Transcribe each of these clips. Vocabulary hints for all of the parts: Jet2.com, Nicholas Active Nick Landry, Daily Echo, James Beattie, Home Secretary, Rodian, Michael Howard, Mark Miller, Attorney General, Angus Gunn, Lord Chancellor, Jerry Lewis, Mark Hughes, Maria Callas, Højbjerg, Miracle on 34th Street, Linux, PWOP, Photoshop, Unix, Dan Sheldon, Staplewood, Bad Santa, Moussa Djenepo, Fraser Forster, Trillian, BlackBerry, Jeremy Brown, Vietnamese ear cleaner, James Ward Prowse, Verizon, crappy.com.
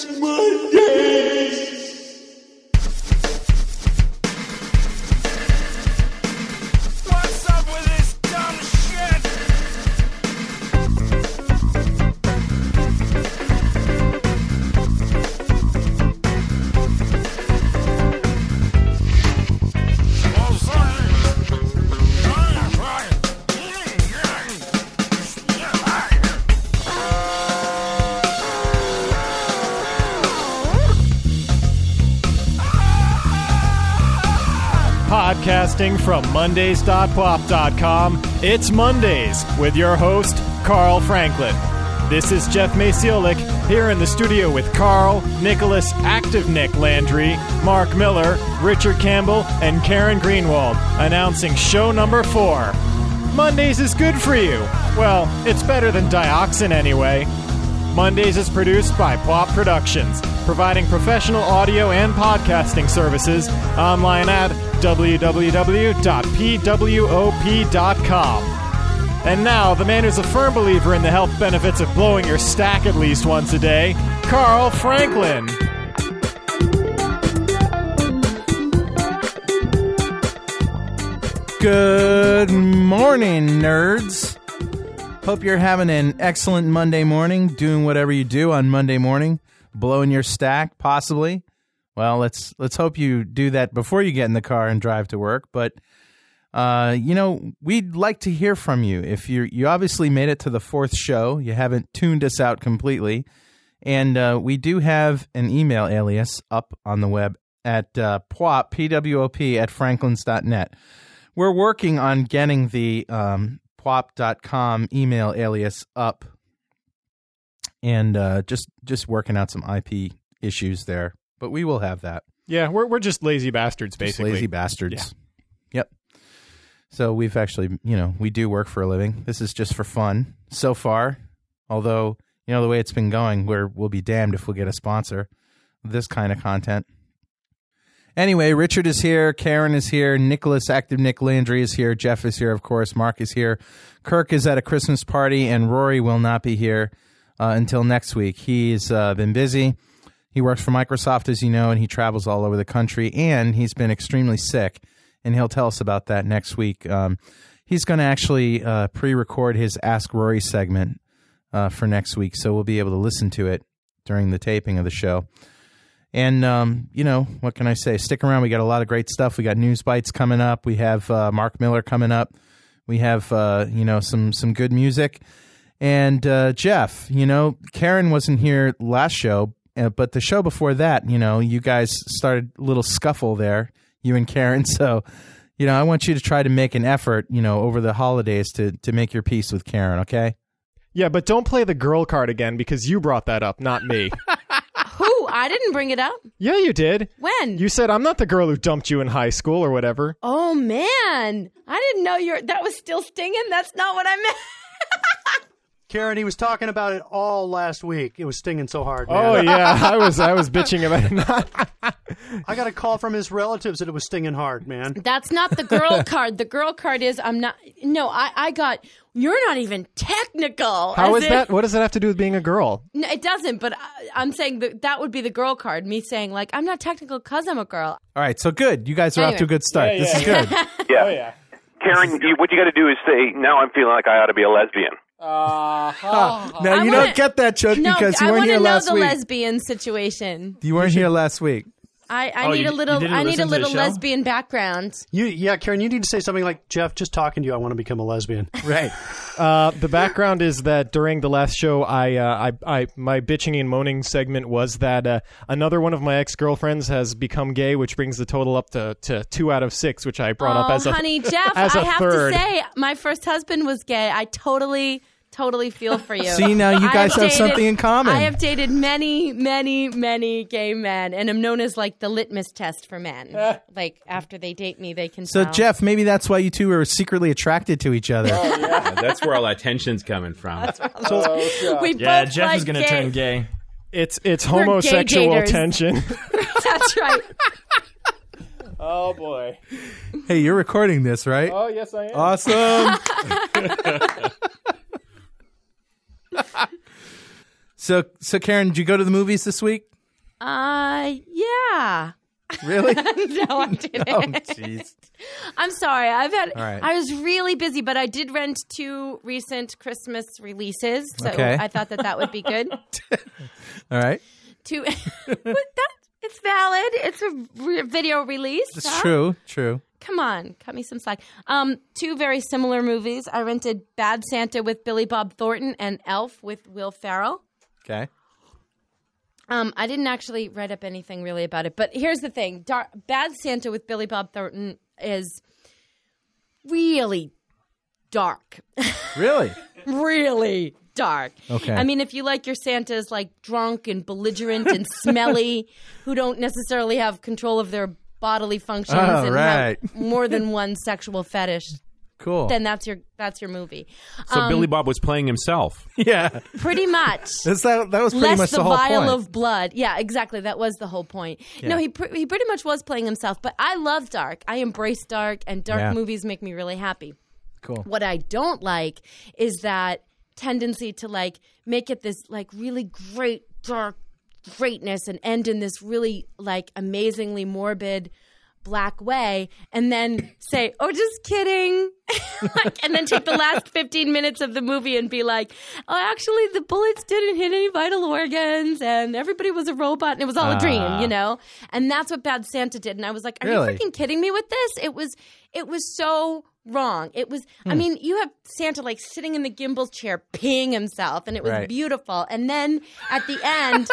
It's Mondays! What's up with this dumb shit? Podcasting from mondays.pop.com, it's Mondays with your host, Carl Franklin. This is Jeff Maciolek, here in the studio with Carl, Nicholas Active Nick Landry, Mark Miller, Richard Campbell, and Karen Greenwald, announcing show number 4. Mondays is good for you. Well, it's better than dioxin anyway. Mondays is produced by PWOP Productions, providing professional audio and podcasting services online at www.pwop.com. And now, the man who's a firm believer in the health benefits of blowing your stack at least once a day, Carl Franklin. Good morning, nerds. Hope you're having an excellent Monday morning, doing whatever you do on Monday morning, blowing your stack, possibly. Well, let's hope you do that before you get in the car and drive to work. But, we'd like to hear from you. If you obviously made it to the 4th show, you haven't tuned us out completely. And we do have an email alias up on the web at PWOP, P-W-O-P, at franklins.net. We're working on getting the... PWOP.com email alias up, and just working out some IP issues there, but we will have that. Yeah, we're just lazy bastards, basically. Just lazy bastards. Yeah. Yep. So we've actually, we do work for a living. This is just for fun so far. Although, the way it's been going, we'll be damned if we'll get a sponsor. This kind of content. Anyway, Richard is here, Karen is here, Nicholas Active Nick Landry is here, Jeff is here, of course, Mark is here, Kirk is at a Christmas party, and Rory will not be here until next week. He's been busy. He works for Microsoft, as you know, and he travels all over the country, and he's been extremely sick, and he'll tell us about that next week. He's going to actually pre-record his Ask Rory segment for next week, so we'll be able to listen to it during the taping of the show. And, what can I say? Stick around. We got a lot of great stuff. We got News Bites coming up. We have Mark Miller coming up. We have, some good music. And Jeff, Karen wasn't here last show, but the show before that, you guys started a little scuffle there, you and Karen. So, I want you to try to make an effort, over the holidays to make your peace with Karen, okay? Yeah, but don't play the girl card again because you brought that up, not me. Who? I didn't bring it up. Yeah, you did. When? You said, I'm not the girl who dumped you in high school or whatever. Oh, man. I didn't know that was still stinging. That's not what I meant. Karen, he was talking about it all last week. It was stinging so hard, man. Oh, yeah. I was bitching about it. I got a call from his relatives that it was stinging hard, man. That's not the girl card. The girl card is I'm not. No, I got. You're not even technical. How is that? What does that have to do with being a girl? No, it doesn't. But I'm saying that would be the girl card. Me saying, like, I'm not technical because I'm a girl. All right. So good. You guys are off to a good start. Yeah, this is good. Yeah. Oh, yeah. Karen, what you got to do is say, now I'm feeling like I ought to be a lesbian. No, you don't get that joke because you weren't here last week. I want to know the lesbian situation. You weren't here last week. I need a little lesbian background. Karen, you need to say something like, Jeff, just talking to you, I want to become a lesbian. Right. The background is that during the last show, my bitching and moaning segment was that another one of my ex-girlfriends has become gay, which brings the total up to 2 out of 6, which I brought up as a honey, Jeff, I have third. To say, my first husband was gay. I totally feel for you. See, now you guys have something in common. I have dated many, many, many gay men, and I'm known as like the litmus test for men. Like after they date me, they can tell. Jeff, maybe that's why you two are secretly attracted to each other. Oh, yeah. That's where all that tension's coming from. Jeff is going to turn gay. It's homosexual tension. That's right. Oh, boy. Hey, you're recording this, right? Oh, yes, I am. Awesome. So Karen, did you go to the movies this week? Yeah. Really? No, I didn't. Oh, jeez. I'm sorry. I was really busy, but I did rent 2 recent Christmas releases, so okay. I thought that would be good. All right. It's valid. It's a video release. It's true. Come on. Cut me some slack. 2 very similar movies. I rented Bad Santa with Billy Bob Thornton and Elf with Will Ferrell. Okay. I didn't actually write up anything really about it, but here's the thing. Bad Santa with Billy Bob Thornton is really dark. Really? Really dark. Okay. I mean, if you like your Santas like drunk and belligerent and smelly, who don't necessarily have control of their bodily functions have more than one sexual fetish. Cool. Then that's your movie. So Billy Bob was playing himself. Yeah. Pretty much. That was pretty much the whole point. Less the vial of blood. Yeah, exactly. That was the whole point. Yeah. No, he pretty much was playing himself. But I love dark. I embrace dark, and dark movies make me really happy. Cool. What I don't like is that tendency to like make it this like really great dark greatness and end in this really like amazingly morbid black way and then say, oh, just kidding. Like, and then take the last 15 minutes of the movie and be like, oh, actually the bullets didn't hit any vital organs and everybody was a robot and it was all a dream, you know? And that's what Bad Santa did. And I was like, are you freaking kidding me with this? It was so wrong. It was I mean, you have Santa like sitting in the gimbal chair peeing himself and it was beautiful. And then at the end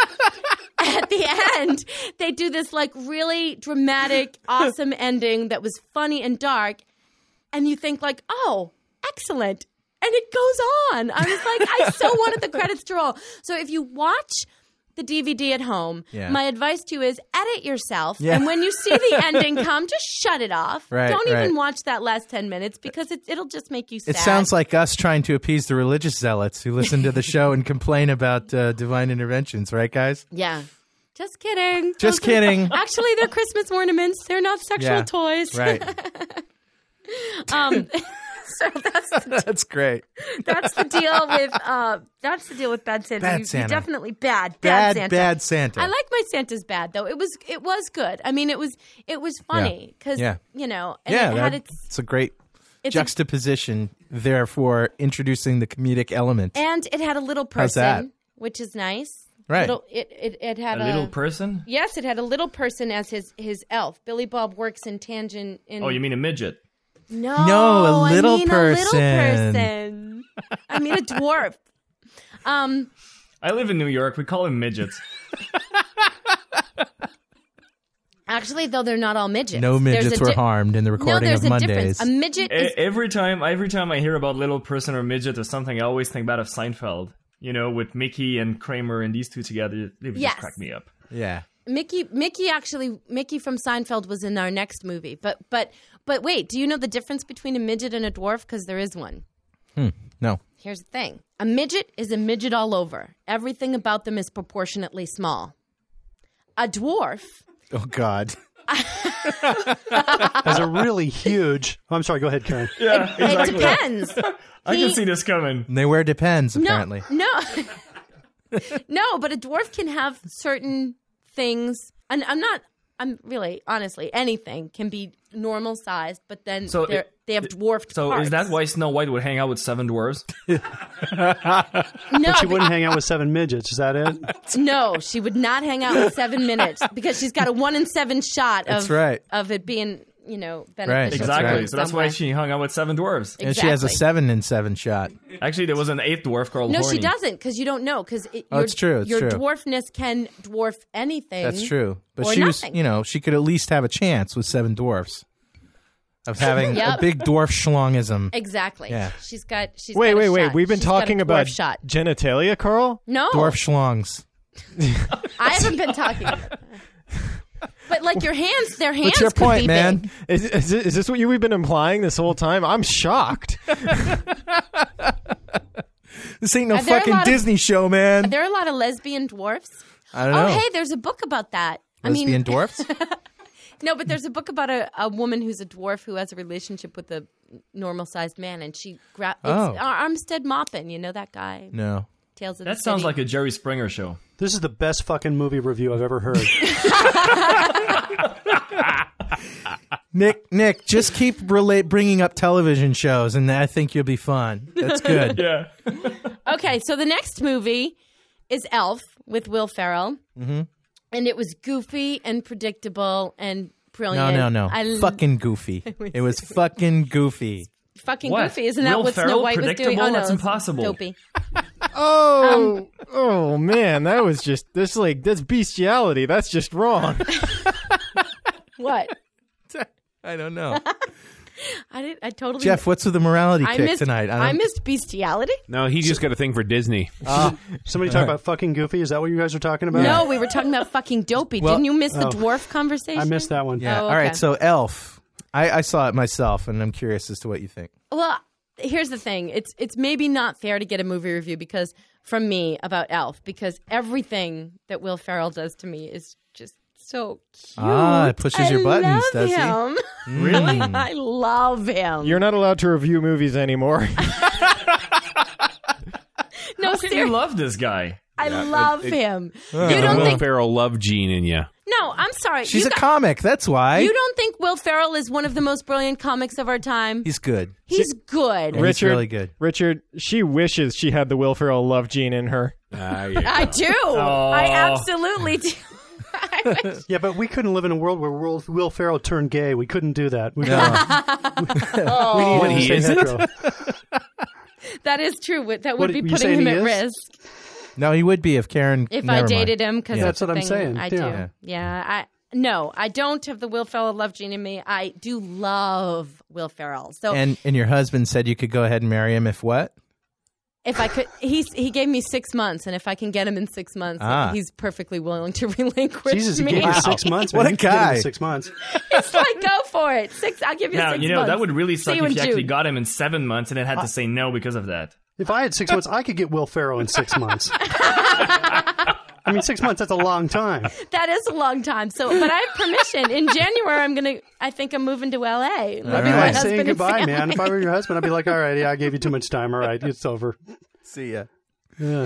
they do this like really dramatic, awesome ending that was funny and dark. And you think like, oh, excellent. And it goes on. I was like, I so wanted the credits to roll. So if you watch the DVD at home, my advice to you is edit yourself. Yeah. And when you see the ending come, just shut it off. Right, Don't even watch that last 10 minutes because it'll just make you sad. It sounds like us trying to appease the religious zealots who listen to the show and complain about divine interventions. Right, guys? Yeah. Just kidding. Just kidding. Actually, they're Christmas ornaments. They're not sexual toys. Right. So that's great. That's the deal with Bad Santa. Bad Santa. You're definitely bad Santa. Bad Santa. I like my Santa's bad though. It was good. I mean, it was funny because you know. And it had it's a great juxtaposition. Therefore, introducing the comedic element, and it had a little person, which is nice. Right. It had a little person? Yes, it had a little person as his elf. Billy Bob works in tangent. Oh, you mean a midget? No, a little person. I mean a dwarf. I live in New York. We call them midgets. Actually, though, they're not all midgets. No midgets were harmed in the recording of Mondays. Difference. A midget is... Every time I hear about little person or midget or something, I always think about Seinfeld. You know, with Mickey and Kramer and these two together, they would just crack me up. Yeah. Mickey from Seinfeld was in our next movie. But wait, do you know the difference between a midget and a dwarf? Because there is one. No. Here's the thing. A midget is a midget all over. Everything about them is proportionately small. A dwarf. Oh, God. That's a really huge... Oh, I'm sorry. Go ahead, Karen. Yeah, exactly. It depends. I can see this coming. They wear depends, apparently. No. No, but a dwarf can have certain things. And honestly, anything can be normal sized, but then they have dwarfed parts. Is that why Snow White would hang out with 7 dwarves? No. But she wouldn't hang out with 7 midgets. Is that it? No, she would not hang out with 7 midgets because she's got a 1 in 7 shot of it being... You know, beneficial. Exactly. So that's why she hung out with 7 dwarves. Exactly. And she has a 7 in 7 shot. Actually, there was an 8th dwarf called Horny. No, she doesn't, because you don't know. Because it's true. It's your true. Dwarfness can dwarf anything. That's true. But she nothing. Was, you know, she could at least have a chance with 7 dwarfs of having a big dwarf schlongism. Exactly. Yeah. She's got a shot. We've been talking about genitalia, Carl? No. Dwarf schlongs. I haven't been talking about that. But like your hands, their hands. What's your point, be man? Is this what we've been implying this whole time? I'm shocked. This ain't no fucking Disney show, man. Are there a lot of lesbian dwarfs? I don't know. Oh, hey, there's a book about that. Lesbian dwarfs? No, but there's a book about a woman who's a dwarf who has a relationship with a normal-sized man, and she grabs Armstead Maupin. You know that guy? No. Tales of the City. That sounds like a Jerry Springer show. This is the best fucking movie review I've ever heard. Nick, just keep bringing up television shows, and I think you'll be fine. That's good. Yeah. Okay, so the next movie is Elf with Will Ferrell, mm-hmm. and it was goofy and predictable and brilliant. No. Fucking goofy. It was fucking goofy. Fucking what? Goofy. Isn't that what Snow White was doing? Oh, no. That's impossible. Dopey. Oh, man. That was just, that's bestiality. That's just wrong. What? I don't know. I totally. Jeff, what's with the morality kick tonight? I missed bestiality. No, he just got a thing for Disney. Somebody talk about fucking goofy. Is that what you guys are talking about? No, we were talking about fucking dopey. Well, didn't you miss the dwarf conversation? I missed that one. Yeah. Oh, okay. All right. So Elf, I saw it myself, and I'm curious as to what you think. Well, here's the thing. It's maybe not fair to get a movie review from me about Elf, because everything that Will Ferrell does to me is just so cute. Ah, it pushes your buttons, does he? Really? I love him. You're not allowed to review movies anymore. No, seriously. You love this guy. I love him. You don't think Will Ferrell love gene in you? No, I'm sorry. She's a comic, that's why. You don't think Will Ferrell is one of the most brilliant comics of our time? He's good. He's good. Richard, he's really good. Richard, she wishes she had the Will Ferrell love gene in her. I do. Oh. I absolutely do. Yeah, but we couldn't live in a world where Will Ferrell turned gay. We couldn't do that. We need to say that is true. That would be putting him at risk. No, he would be if I dated him. Because that's what I'm saying. I don't have the Will Ferrell love gene in me. I do love Will Ferrell. So and your husband said you could go ahead and marry him if what? If I could, he gave me 6 months, and if I can get him in 6 months, he's perfectly willing to relinquish me. Jesus, wow. 6 months. What a guy! 6 months. It's like, go for it. I'll give you 6 months. Now, that would really suck if you actually got him in 7 months, and it had to say no because of that. If I had 6 months, I could get Will Ferrell in 6 months. I mean, 6 months, that's a long time. That is a long time. So, but I have permission. In January, I think I'm moving to LA. I'd be like saying goodbye, man. If I were your husband, I'd be like, all right, yeah, I gave you too much time. All right, it's over. See ya. Yeah.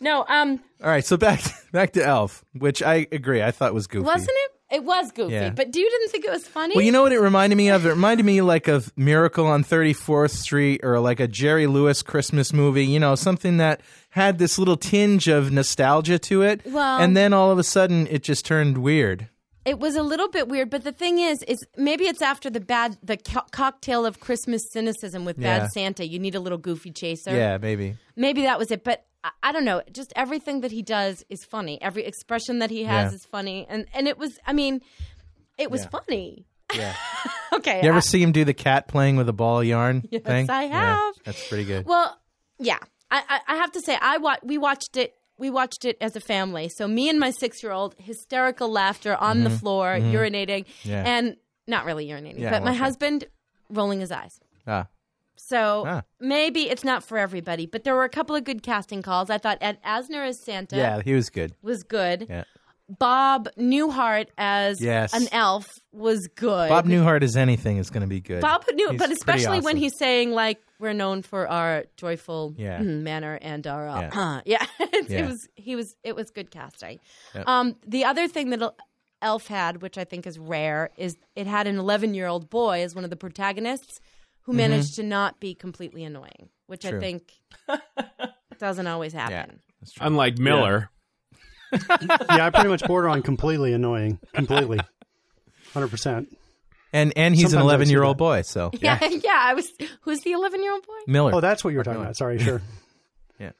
No. All right, so back to Elf, which I agree, I thought was goofy. Wasn't it? It was goofy, but you didn't think it was funny? Well, you know what it reminded me of? It reminded me like of Miracle on 34th Street or like a Jerry Lewis Christmas movie, you know, something that had this little tinge of nostalgia to it. Well, and then all of a sudden it just turned weird. It was a little bit weird, but the thing is maybe it's after the cocktail of Christmas cynicism with Bad Santa. You need a little goofy chaser. Yeah, maybe. Maybe that was it, but I don't know. Just everything that he does is funny. Every expression that he has is funny. And it was, I mean, it was funny. Yeah. Okay. You ever see him do the cat playing with a ball of yarn thing? Yes, I have. Yeah, that's pretty good. Well, yeah. I have to say, we watched it as a family. So me and my 6-year-old, hysterical laughter on the floor, urinating. Yeah. And not really urinating, but my husband rolling his eyes. Ah. So maybe it's not for everybody, but there were a couple of good casting calls. I thought Ed Asner as Santa. Yeah, he was good. Yeah. Bob Newhart as an elf was good. Bob Newhart as anything is going to be good. But especially when he's saying, like, we're known for our joyful manner and our it was good casting. Yep. The other thing that Elf had, which I think is rare, is it had an 11-year-old boy as one of the protagonists, who managed to not be completely annoying, which I think doesn't always happen. Yeah, unlike Miller. Yeah, I pretty much border on completely annoying. Completely. 100%. And he's sometimes an 11-year-old boy, so. Yeah. Who's the 11-year-old boy? Miller. Oh, that's what you were talking about. Sorry, sure. Yeah.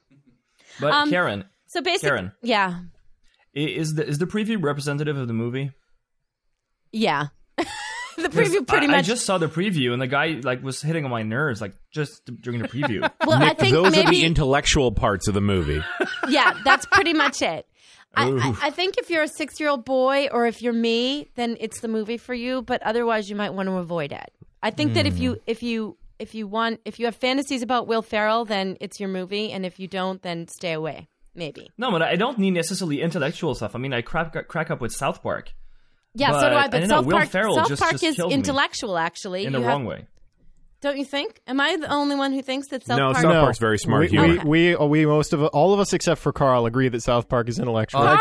But Karen. So basically, Karen. Yeah. Is the preview representative of the movie? Yeah. The preview pretty much. I just saw the preview, and the guy was hitting on my nerves, just during the preview. Well, Nick, I think those are the intellectual parts of the movie. Yeah, that's pretty much it. I think if you're a 6-year-old boy or if you're me, then it's the movie for you. But otherwise, you might want to avoid it. I think that if you have fantasies about Will Ferrell, then it's your movie, and if you don't, then stay away. Maybe. No, but I don't need necessarily intellectual stuff. I mean, I crack up with South Park. Yeah, but so do I. But South Park is intellectual, actually. In the wrong way. Don't you think? Am I the only one who thinks that South Park... No, South Park's very smart humor. We most of all of us except for Carl agree that South Park is intellectual. Wow.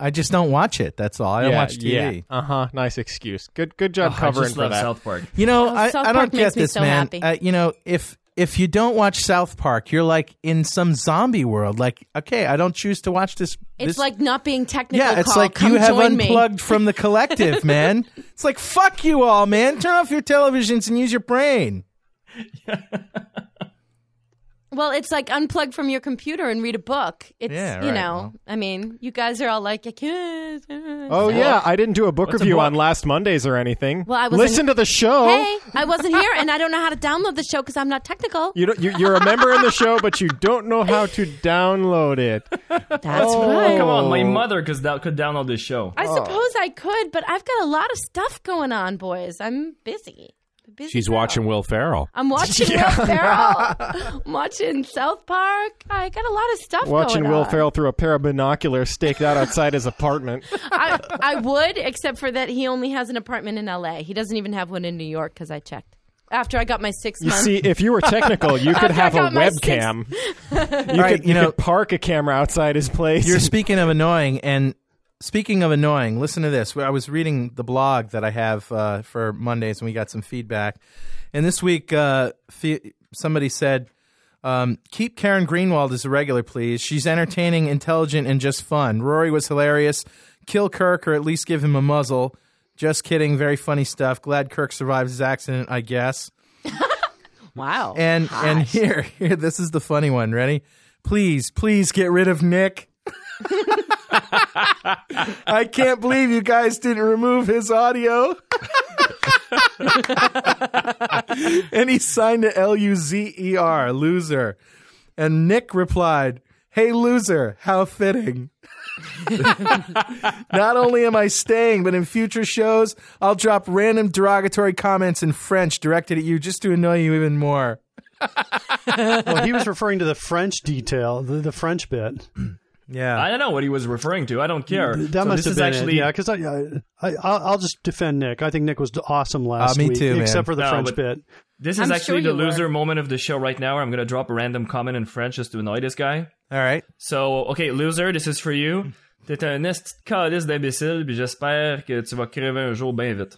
I just don't watch it. That's all. I don't watch TV. Yeah. Uh-huh. Nice excuse. Good job covering for that. South Park. You know, I don't get this, so man. You know, if you don't watch South Park, you're like in some zombie world. Like, okay, I don't choose to watch this. It's like not being technical. Yeah, it's like you have unplugged from the collective, man. It's like, fuck you all, man. Turn off your televisions and use your brain. Yeah. Well, it's like unplug from your computer and read a book. It's, right, you know, well. I mean, you guys are all like, I can't. Oh, yeah. I didn't do a book review on last Mondays or anything. Well, I wasn't. Listen to the show. Hey, I wasn't here and I don't know how to download the show because I'm not technical. You're a member in the show, but you don't know how to download it. That's right. Come on. My mother could download this show. I suppose I could, but I've got a lot of stuff going on, boys. I'm busy. She's watching Will Ferrell. I'm watching Will Ferrell. I'm watching South Park. I got a lot of stuff going on. Watching Will Ferrell through a pair of binoculars staked out outside his apartment. I would, except for that he only has an apartment in L.A. He doesn't even have one in New York because I checked. After I got my 6 months. You see, if you were technical, you could have a webcam. You could park a camera outside his place. You're speaking of annoying and... Speaking of annoying, listen to this. I was reading the blog that I have for Mondays, and we got some feedback. And this week, somebody said, keep Karen Greenwald as a regular, please. She's entertaining, intelligent, and just fun. Rory was hilarious. Kill Kirk, or at least give him a muzzle. Just kidding. Very funny stuff. Glad Kirk survives his accident, I guess. Wow. And here, this is the funny one. Ready? Please get rid of Nick. I can't believe you guys didn't remove his audio. And he signed it L-U-Z-E-R, loser. And Nick replied, hey, loser, how fitting. Not only am I staying, but in future shows, I'll drop random derogatory comments in French directed at you just to annoy you even more. Well, he was referring to the French detail, the French bit. Yeah, I don't know what he was referring to. I don't care. That must have been actually... Yeah, because I'll just defend Nick. I think Nick was awesome last week. Me too, man. Except for the French bit. This is actually the loser moment of the show right now, where I'm going to drop a random comment in French just to annoy this guy. All right. So, okay, loser, this is for you. T'es un esti de calice d'imbécile, puis j'espère que tu vas crever un jour bien vite.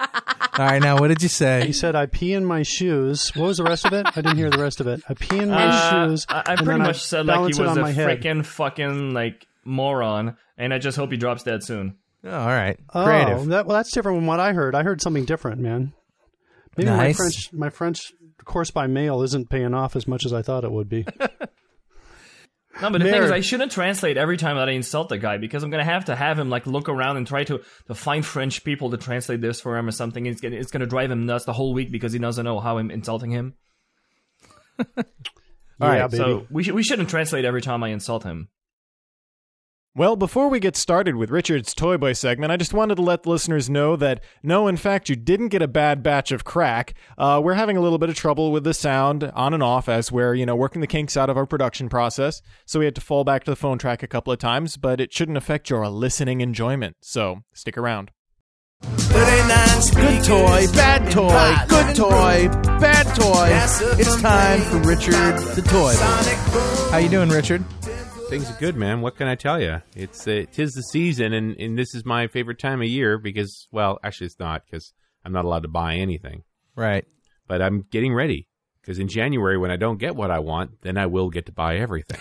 All right, now, what did you say? He said, I pee in my shoes. What was the rest of it? I didn't hear the rest of it. I pee in my shoes. I pretty much said like he was a freaking fucking like moron, and I just hope he drops dead soon. Oh, all right. Creative. Oh, that's different from what I heard. I heard something different, man. Maybe my French course by mail isn't paying off as much as I thought it would be. No, but the thing is, I shouldn't translate every time that I insult the guy, because I'm going to have him like look around and try to find French people to translate this for him or something. It's going to drive him nuts the whole week because he doesn't know how I'm insulting him. All right, baby. So we shouldn't translate every time I insult him. Well, before we get started with Richard's Toy Boy segment, I just wanted to let the listeners know that, no, in fact, you didn't get a bad batch of crack. We're having a little bit of trouble with the sound on and off as we're, working the kinks out of our production process. So we had to fall back to the phone track a couple of times, but it shouldn't affect your listening enjoyment. So stick around. Good toy, bad toy, good toy, bad toy. It's time for Richard the Toy Boy. How you doing, Richard? Things are good, man. What can I tell you? It's tis the season, and this is my favorite time of year because, well, actually it's not because I'm not allowed to buy anything. Right. But I'm getting ready because in January when I don't get what I want, then I will get to buy everything.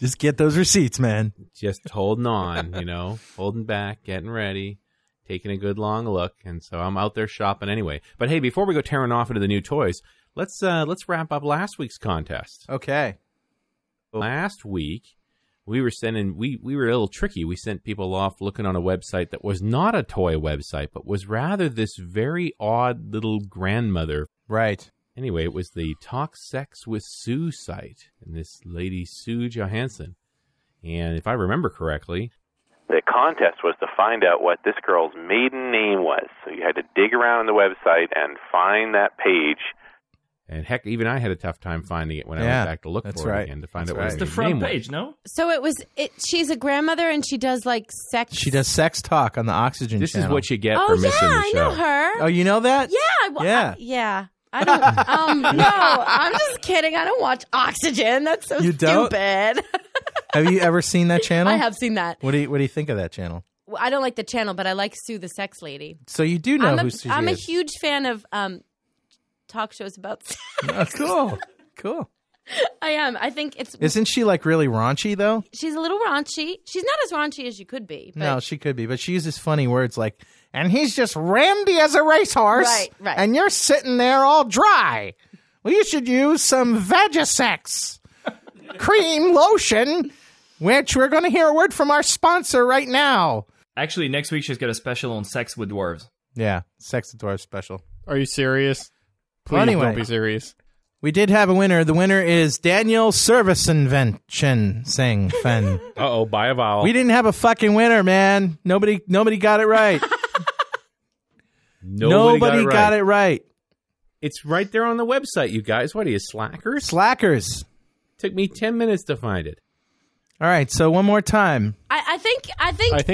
Just get those receipts, man. Just holding on, holding back, getting ready, taking a good long look, and so I'm out there shopping anyway. But hey, before we go tearing off into the new toys, let's wrap up last week's contest. Okay. Last week, we were a little tricky. We sent people off looking on a website that was not a toy website, but was rather this very odd little grandmother. Right. Anyway, it was the Talk Sex with Sue site, and this lady, Sue Johansson. And if I remember correctly, the contest was to find out what this girl's maiden name was. So you had to dig around the website and find that page. And heck, even I had a tough time finding it when I went back to look for it again to find out what the front page was. No? So it was. She's a grandmother and she does like sex. She does sex talk on the Oxygen Channel. This is what you get for missing the show. Oh yeah, I know her. Oh, you know that? Yeah. I don't. No, I'm just kidding. I don't watch Oxygen. That's so stupid. Have you ever seen that channel? I have seen that. What do you think of that channel? I don't like the channel, but I like Sue the Sex Lady. So you do know who Sue is. I'm a huge fan of. Talk shows about sex. Oh, cool. I am. I think it's... Isn't she like really raunchy though? She's a little raunchy. She's not as raunchy as you could be. But... No, she could be. But she uses funny words like, and he's just randy as a racehorse. Right. And you're sitting there all dry. Well, you should use some Vagisex cream lotion, which we're going to hear a word from our sponsor right now. Actually, next week she's got a special on Sex with Dwarves. Yeah, Sex with Dwarves special. Are you serious? Please don't be serious. We did have a winner. The winner is Daniel Serviceinvention Sing Fen. Uh-oh, buy a vowel. We didn't have a fucking winner, man. Nobody got it right. Nobody got it right. It's right there on the website, you guys. What are you, slackers? Slackers. Took me 10 minutes to find it. All right, so one more time. I think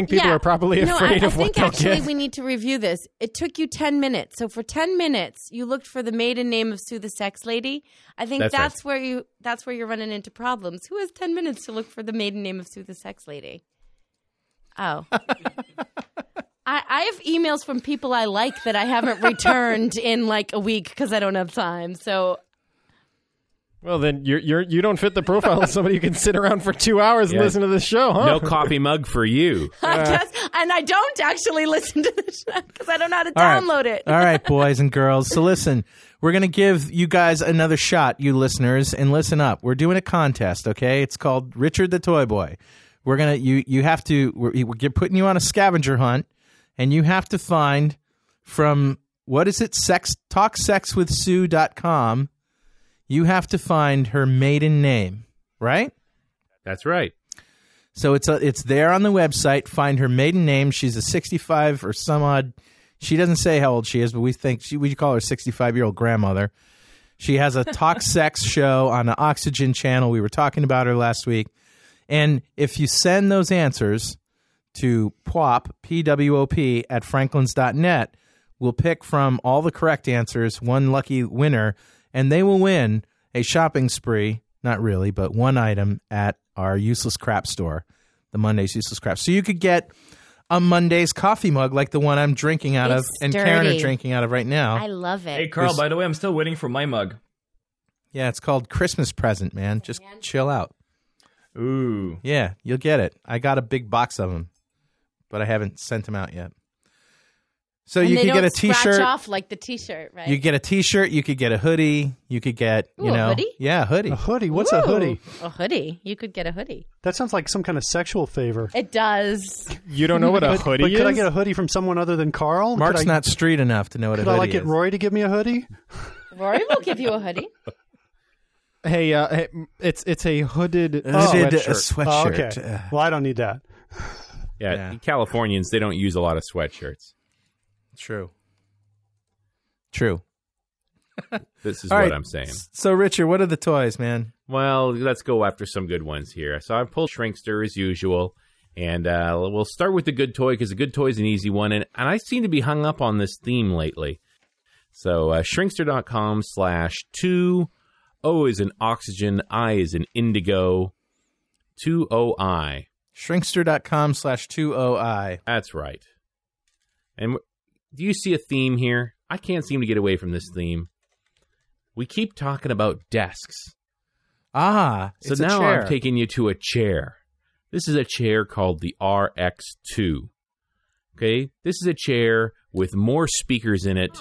people are probably afraid of what they'll get. I think actually we need to review this. It took you 10 minutes. So for 10 minutes, you looked for the maiden name of Sue the Sex Lady. I think that's where you're running into problems. Who has 10 minutes to look for the maiden name of Sue the Sex Lady? Oh. I have emails from people I like that I haven't returned in like a week because I don't have time. So... Well, then you don't fit the profile of somebody who can sit around for 2 hours and listen to the show, huh? No coffee mug for you. I guess, and I don't actually listen to the show because I don't know how to download it. All right, boys and girls. So listen, we're going to give you guys another shot, you listeners, and listen up. We're doing a contest, okay? It's called Richard the Toy Boy. We're going to we're putting you on a scavenger hunt, and you have to find from, what is it, talksexwithsue.com. You have to find her maiden name, right? That's right. So it's there on the website. Find her maiden name. She's a 65 or some odd. She doesn't say how old she is, but we think we call her 65-year-old grandmother. She has a talk sex show on the Oxygen Channel. We were talking about her last week. And if you send those answers to PWOP, P-W-O-P, at franklins.net, we'll pick from all the correct answers one lucky winner. And they will win a shopping spree, not really, but one item at our Useless Crap store, the Mondays Useless Crap. So you could get a Mondays coffee mug like the one I'm drinking out of and Karen are drinking out of right now. I love it. Hey, Carl, by the way, I'm still waiting for my mug. Yeah, it's called Christmas Present, man. Just chill out. Ooh. Yeah, you'll get it. I got a big box of them, but I haven't sent them out yet. So and you could get a T-shirt. Scratch off like the T-shirt, right? You get a T-shirt. You could get a hoodie. You could get, a hoodie? Yeah, a hoodie. A hoodie. What's a hoodie? A hoodie. You could get a hoodie. That sounds like some kind of sexual favor. It does. You don't know what a hoodie is? But could I get a hoodie from someone other than Carl? Mark's not street enough to know what a hoodie is. Could I get Rory to give me a hoodie? Rory will give you a hoodie. Hey, it's a hooded sweatshirt. Oh, okay. Well, I don't need that. Yeah, Californians, they don't use a lot of sweatshirts. True. This is what I'm saying. So, Richard, what are the toys, man? Well, let's go after some good ones here. So I pulled Shrinkster as usual, and we'll start with the good toy because the good toy is an easy one, and I seem to be hung up on this theme lately. So shrinkster.com/2, O is in oxygen, I is in indigo, 2OI. Shrinkster.com/2OI. That's right. And do you see a theme here? I can't seem to get away from this theme. We keep talking about desks. Ah, so it's now a chair. I'm taking you to a chair. This is a chair called the RX2. Okay, this is a chair with more speakers in it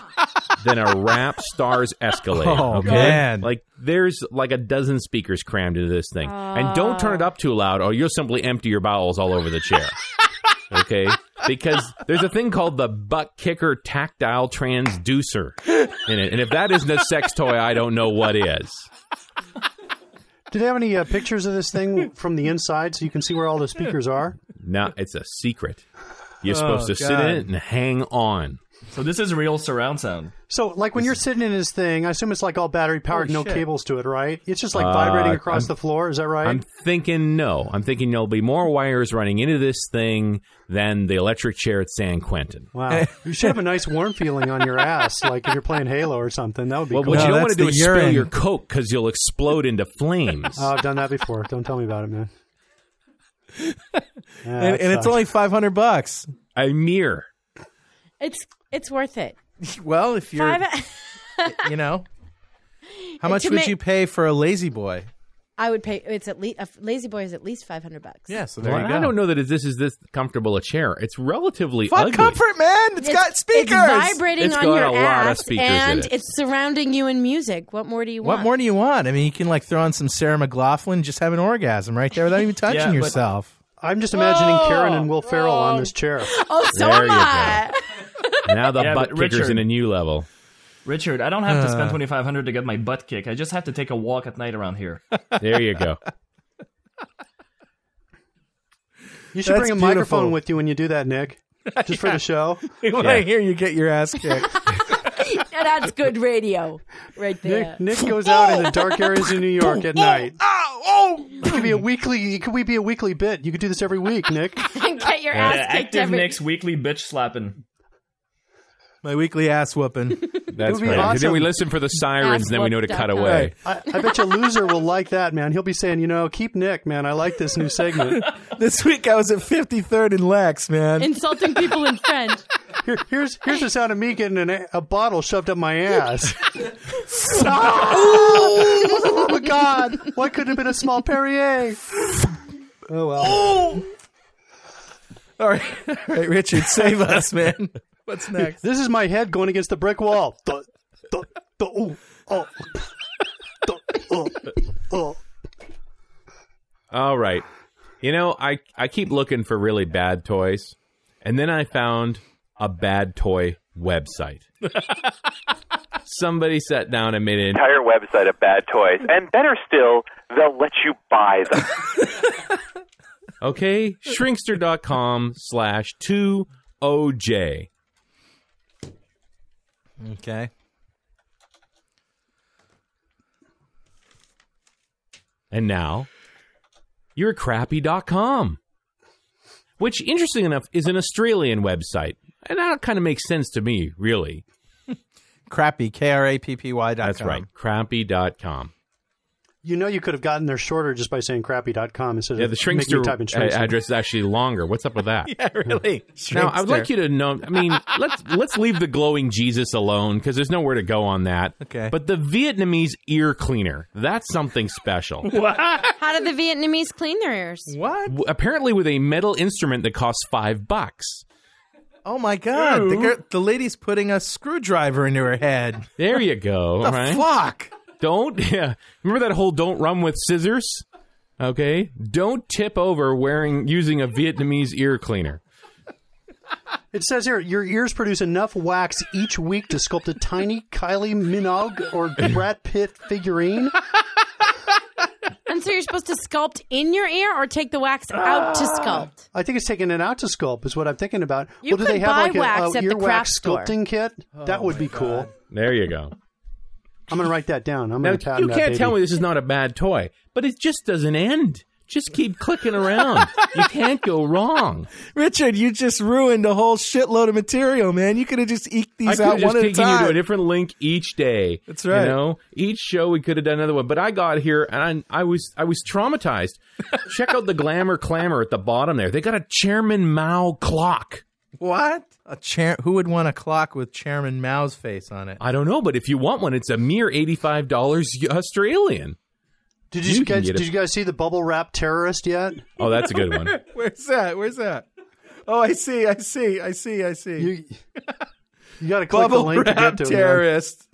than a rap star's Escalade. Oh, okay? Man. Like, there's like a dozen speakers crammed into this thing. And don't turn it up too loud or you'll simply empty your bowels all over the chair. Okay, because there's a thing called the butt kicker tactile transducer in it. And if that isn't a sex toy, I don't know what is. Do they have any pictures of this thing from the inside so you can see where all the speakers are? No, it's a secret. You're supposed to sit in it and hang on. So this is real surround sound. So, like, when you're sitting in this thing, I assume it's, like, all battery-powered, no cables to it, right? It's just, like, vibrating across the floor, is that right? I'm thinking no. I'm thinking there'll be more wires running into this thing than the electric chair at San Quentin. Wow. You should have a nice warm feeling on your ass, like if you're playing Halo or something. That would be cool. What you don't want to do is spill your Coke, because you'll explode into flames. Oh, I've done that before. Don't tell me about it, man. Yeah, and it's only $500. A mere. It's worth it. Well, if you're, you know, how much would you pay for a Lazy Boy? I would pay. It's at least a Lazy Boy is at least $500. Yeah, so there you go. I don't know that this is this comfortable a chair. It's relatively ugly. Comfort, man. It's got speakers. It's vibrating on your ass, and it's surrounding you in music. What more do you want? What more do you want? I mean, you can like throw on some Sarah McLachlan, just have an orgasm right there without even touching yourself. I'm just imagining Karen and Will Ferrell on this chair. Oh, so am I. Now the butt kicker's in a new level. Richard, I don't have to spend $2,500 to get my butt kicked. I just have to take a walk at night around here. There you go. You should bring a microphone with you when you do that, Nick. Just for the show. When I hear you get your ass kicked. Now that's good radio right there. Nick goes out in the dark areas of New York at night. It could be a weekly. Could we be a weekly bit? You could do this every week, Nick. Get your ass kicked Nick's weekly bitch slapping. My weekly ass whooping. That's right. Awesome. Then we listen for the sirens, and then we know to cut away. Right. I bet you loser will like that, man. He'll be saying, you know, keep Nick, man. I like this new segment. This week I was at 53rd and Lex, man. Insulting people in French. Here's the sound of me getting a bottle shoved up my ass. Oh, my God. Why couldn't it have been a small Perrier? Oh, well. Oh. All right, Richard, save us, man. What's next? This is my head going against the brick wall. All right. You know, I keep looking for really bad toys, and then I found a bad toy website. Somebody sat down and made an entire website of bad toys, and better still, they'll let you buy them. Okay, shrinkster.com/2OJ. Okay. And now, you're crappy.com, which, interesting enough, is an Australian website. And that kind of makes sense to me, really. Crappy, Krappy.com. That's right, crappy.com. You know you could have gotten there shorter just by saying crappy.com instead of the Shrinkster type in Shrinkster. Address is actually longer. What's up with that? Yeah, really. Shrinkster. Now, I would like you to know, I mean, let's leave the glowing Jesus alone because there's nowhere to go on that. Okay. But the Vietnamese ear cleaner, that's something special. What? How did the Vietnamese clean their ears? What? Apparently with a metal instrument that costs $5. Oh, my God. The lady's putting a screwdriver into her head. There you go. The fuck? Remember that whole don't run with scissors? Okay. Don't tip over using a Vietnamese ear cleaner. It says here, your ears produce enough wax each week to sculpt a tiny Kylie Minogue or Brad Pitt figurine. And so you're supposed to sculpt in your ear or take the wax out to sculpt? I think it's taking it out to sculpt is what I'm thinking about. You could do they have buy like wax at the craft store. Sculpting kit? Oh, that would be cool. There you go. I'm going to write that down. I'm going to patent that, baby. You can't tell me this is not a bad toy, but it just doesn't end. Just keep clicking around. You can't go wrong. Richard, you just ruined a whole shitload of material, man. You could have just eked these out one at a time. I could have just taken you to a different link each day. That's right. You know, each show we could have done another one. But I got here and I was traumatized. Check out the glamour clamor at the bottom there. They got a Chairman Mao clock. What? Who would want a clock with Chairman Mao's face on it? I don't know, but if you want one, it's a mere $85 Australian. Did you guys see the bubble wrap terrorist yet? Oh, that's a good one. Where's that? Where's that? Oh, I see. You got to click the link to get to it. Bubble wrap terrorist.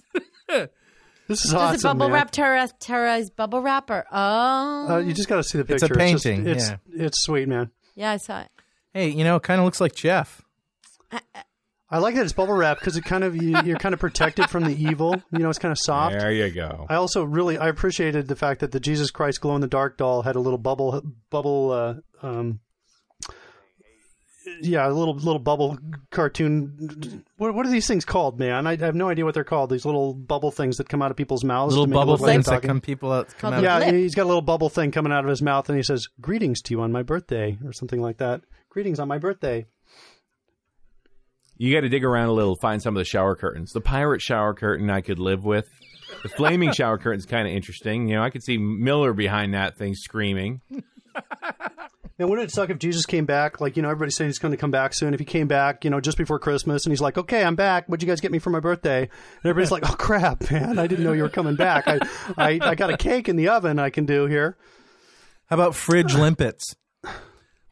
This is awesome, man. Does a bubble wrap terrorize bubble wrap? You just got to see the picture. It's a painting. It's sweet, man. Yeah, I saw it. Hey, you know, it kind of looks like Jeff. I like that it's bubble wrap because it kind of you're kind of protected from the evil. You know, it's kind of soft. There you go. I also I appreciated the fact that the Jesus Christ glow in the dark doll had a little bubble Yeah, a little bubble cartoon. What are these things called, man? I have no idea what they're called. These little bubble things that come out of people's mouths. Little bubble things that come out. Yeah, he's got a little bubble thing coming out of his mouth, and he says, "Greetings to you on my birthday," or something like that. Greetings on my birthday. You got to dig around a little, find some of the shower curtains. The pirate shower curtain I could live with. The flaming shower curtain's kind of interesting. You know, I could see Miller behind that thing screaming. Now, wouldn't it suck if Jesus came back? Like, you know, everybody's saying he's going to come back soon. If he came back, you know, just before Christmas, and he's like, okay, I'm back. What'd you guys get me for my birthday? And everybody's like, oh, crap, man. I didn't know you were coming back. I got a cake in the oven I can do here. How about fridge limpets?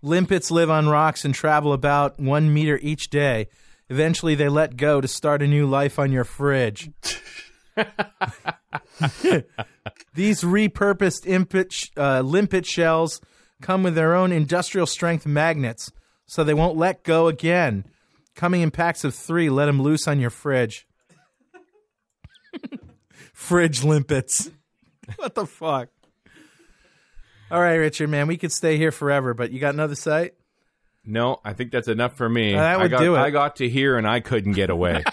Limpets live on rocks and travel about 1 meter each day. Eventually, they let go to start a new life on your fridge. These repurposed limpet shells come with their own industrial strength magnets, so they won't let go again. Coming in packs of 3, let them loose on your fridge. Fridge limpets. What the fuck? All right, Richard, man, we could stay here forever, but you got another site? No, I think that's enough for me. That would do it. I got to here and I couldn't get away.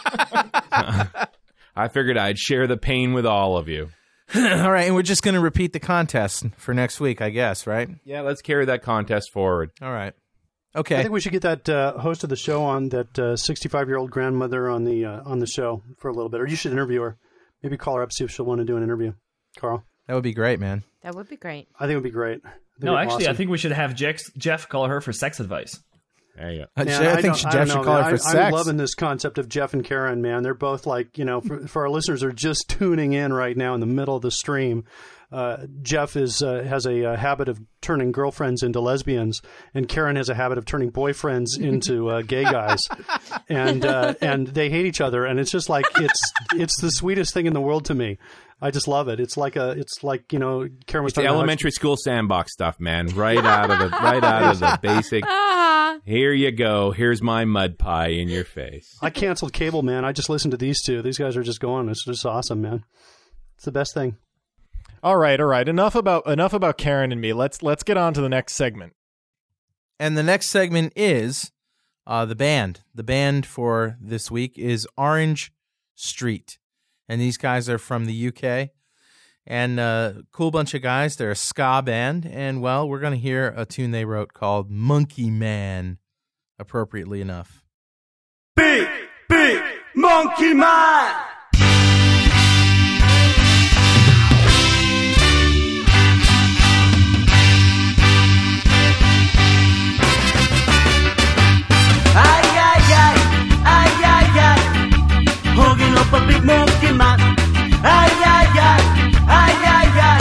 I figured I'd share the pain with all of you. All right, and we're just going to repeat the contest for next week, I guess, right? Yeah, let's carry that contest forward. All right. Okay. I think we should get that host of the show on, that 65-year-old grandmother on the show for a little bit. Or you should interview her. Maybe call her up, see if she'll want to do an interview. Carl? That would be great, man. That would be great. I think it would be great. No, actually, awesome. I think we should have Jeff call her for sex advice. There you go. Man, I think Jeff should call her for sex. I'm loving this concept of Jeff and Karen, man. They're both like, you know, for our listeners who are just tuning in right now in the middle of the stream, Jeff has a habit of turning girlfriends into lesbians, and Karen has a habit of turning boyfriends into gay guys, and they hate each other, and it's just like it's the sweetest thing in the world to me. I just love it. It's like you know, Karen was talking about elementary school sandbox stuff, man. Right out of the basic. Here you go. Here's my mud pie in your face. I canceled cable, man. I just listened to these two. These guys are just going. It's just awesome, man. It's the best thing. All right. Enough about Karen and me. Let's get on to the next segment. And the next segment is the band. The band for this week is Orange Street. And these guys are from the UK, and cool bunch of guys. They're a ska band, and, well, we're going to hear a tune they wrote called Monkey Man, appropriately enough. Big, big monkey man! Hogging up a big monkey man. Ay, ay, ay, ay, ay, ay.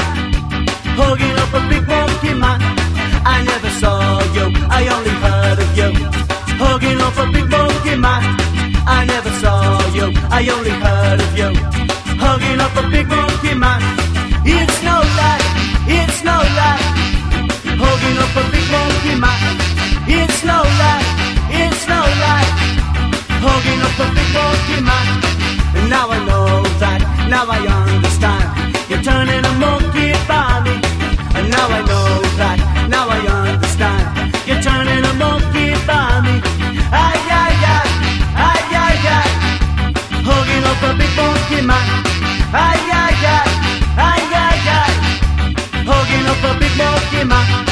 Hogging up a big monkey man. I never saw you, I only heard of you. Hogging up a big monkey man. I never saw you, I only heard of you. Hogging up a big monkey man. It's no lie, it's no lie. Hogging up a big monkey man. It's no lie, it's no lie. Hogging up a big monkey man. Now I know that, now I understand. You're turning a monkey by me. And now I know that, now I understand. You're turning a monkey by me. Ay, ay, ay, ay, ay, ay. Hugging up a big monkey man. Ay, ay, ay, ay, ay, ay. Hugging up a big monkey man.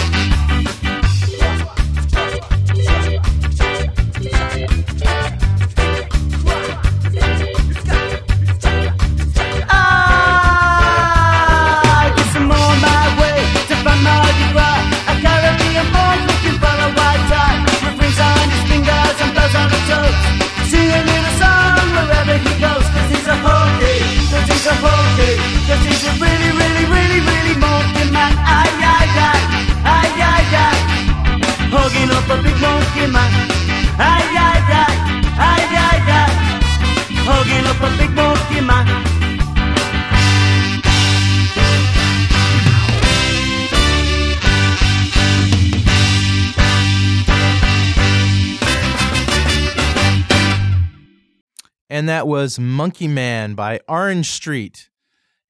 And that was Monkey Man by Orange Street.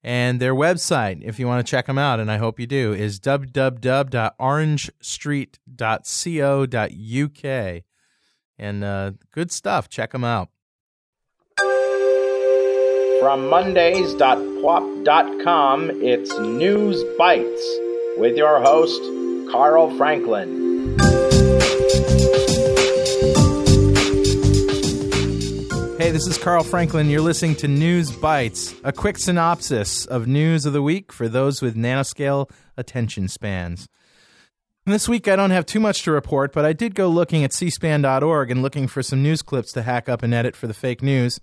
And their website, if you want to check them out, and I hope you do, is www.orangestreet.co.uk. And good stuff. Check them out. From Mondays.PWOP.com, it's News Bites with your host, Carl Franklin. Hey, this is Carl Franklin. You're listening to News Bites, a quick synopsis of news of the week for those with nanoscale attention spans. And this week I don't have too much to report, but I did go looking at cspan.org and looking for some news clips to hack up and edit for the fake news.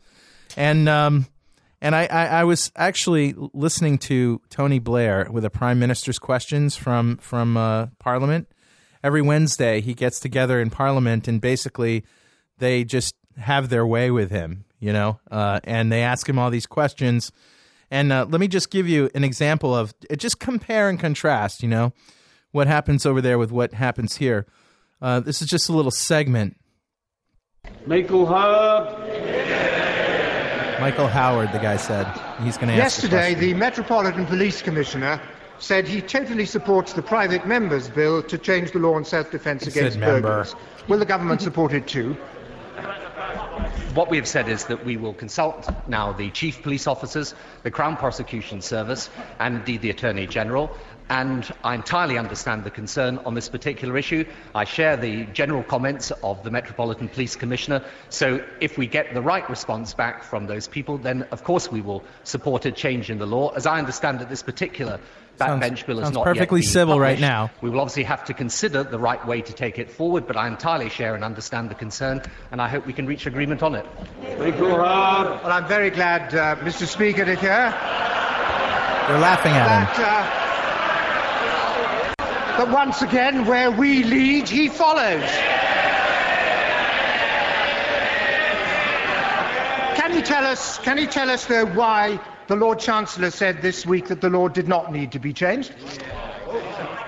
And I was actually listening to Tony Blair with a Prime Minister's Questions from Parliament. Every Wednesday he gets together in Parliament, and basically they just have their way with him, you know, and they ask him all these questions. And let me just give you an example of it. Just compare and contrast, you know, what happens over there with what happens here. This is just a little segment. Michael Howard. Michael Howard, the guy said. He's going to ask the question. Yesterday, the Metropolitan Police Commissioner said he totally supports the private member's bill to change the law on self-defense against burglars. Will the government support it too? What we have said is that we will consult now the chief police officers, the Crown Prosecution Service, and indeed the Attorney General. And I entirely understand the concern on this particular issue. I share the general comments of the Metropolitan Police Commissioner. So if we get the right response back from those people, then of course we will support a change in the law. As I understand it, this particular backbench bill is not perfectly yet civil published. Right now. We will obviously have to consider the right way to take it forward, but I entirely share and understand the concern, and I hope we can reach agreement on it. Thank you, Rob. Well, I'm very glad, Mr. Speaker, to hear. They're laughing at him. But once again, where we lead, he follows. Can he tell us, though, why the Lord Chancellor said this week that the law did not need to be changed?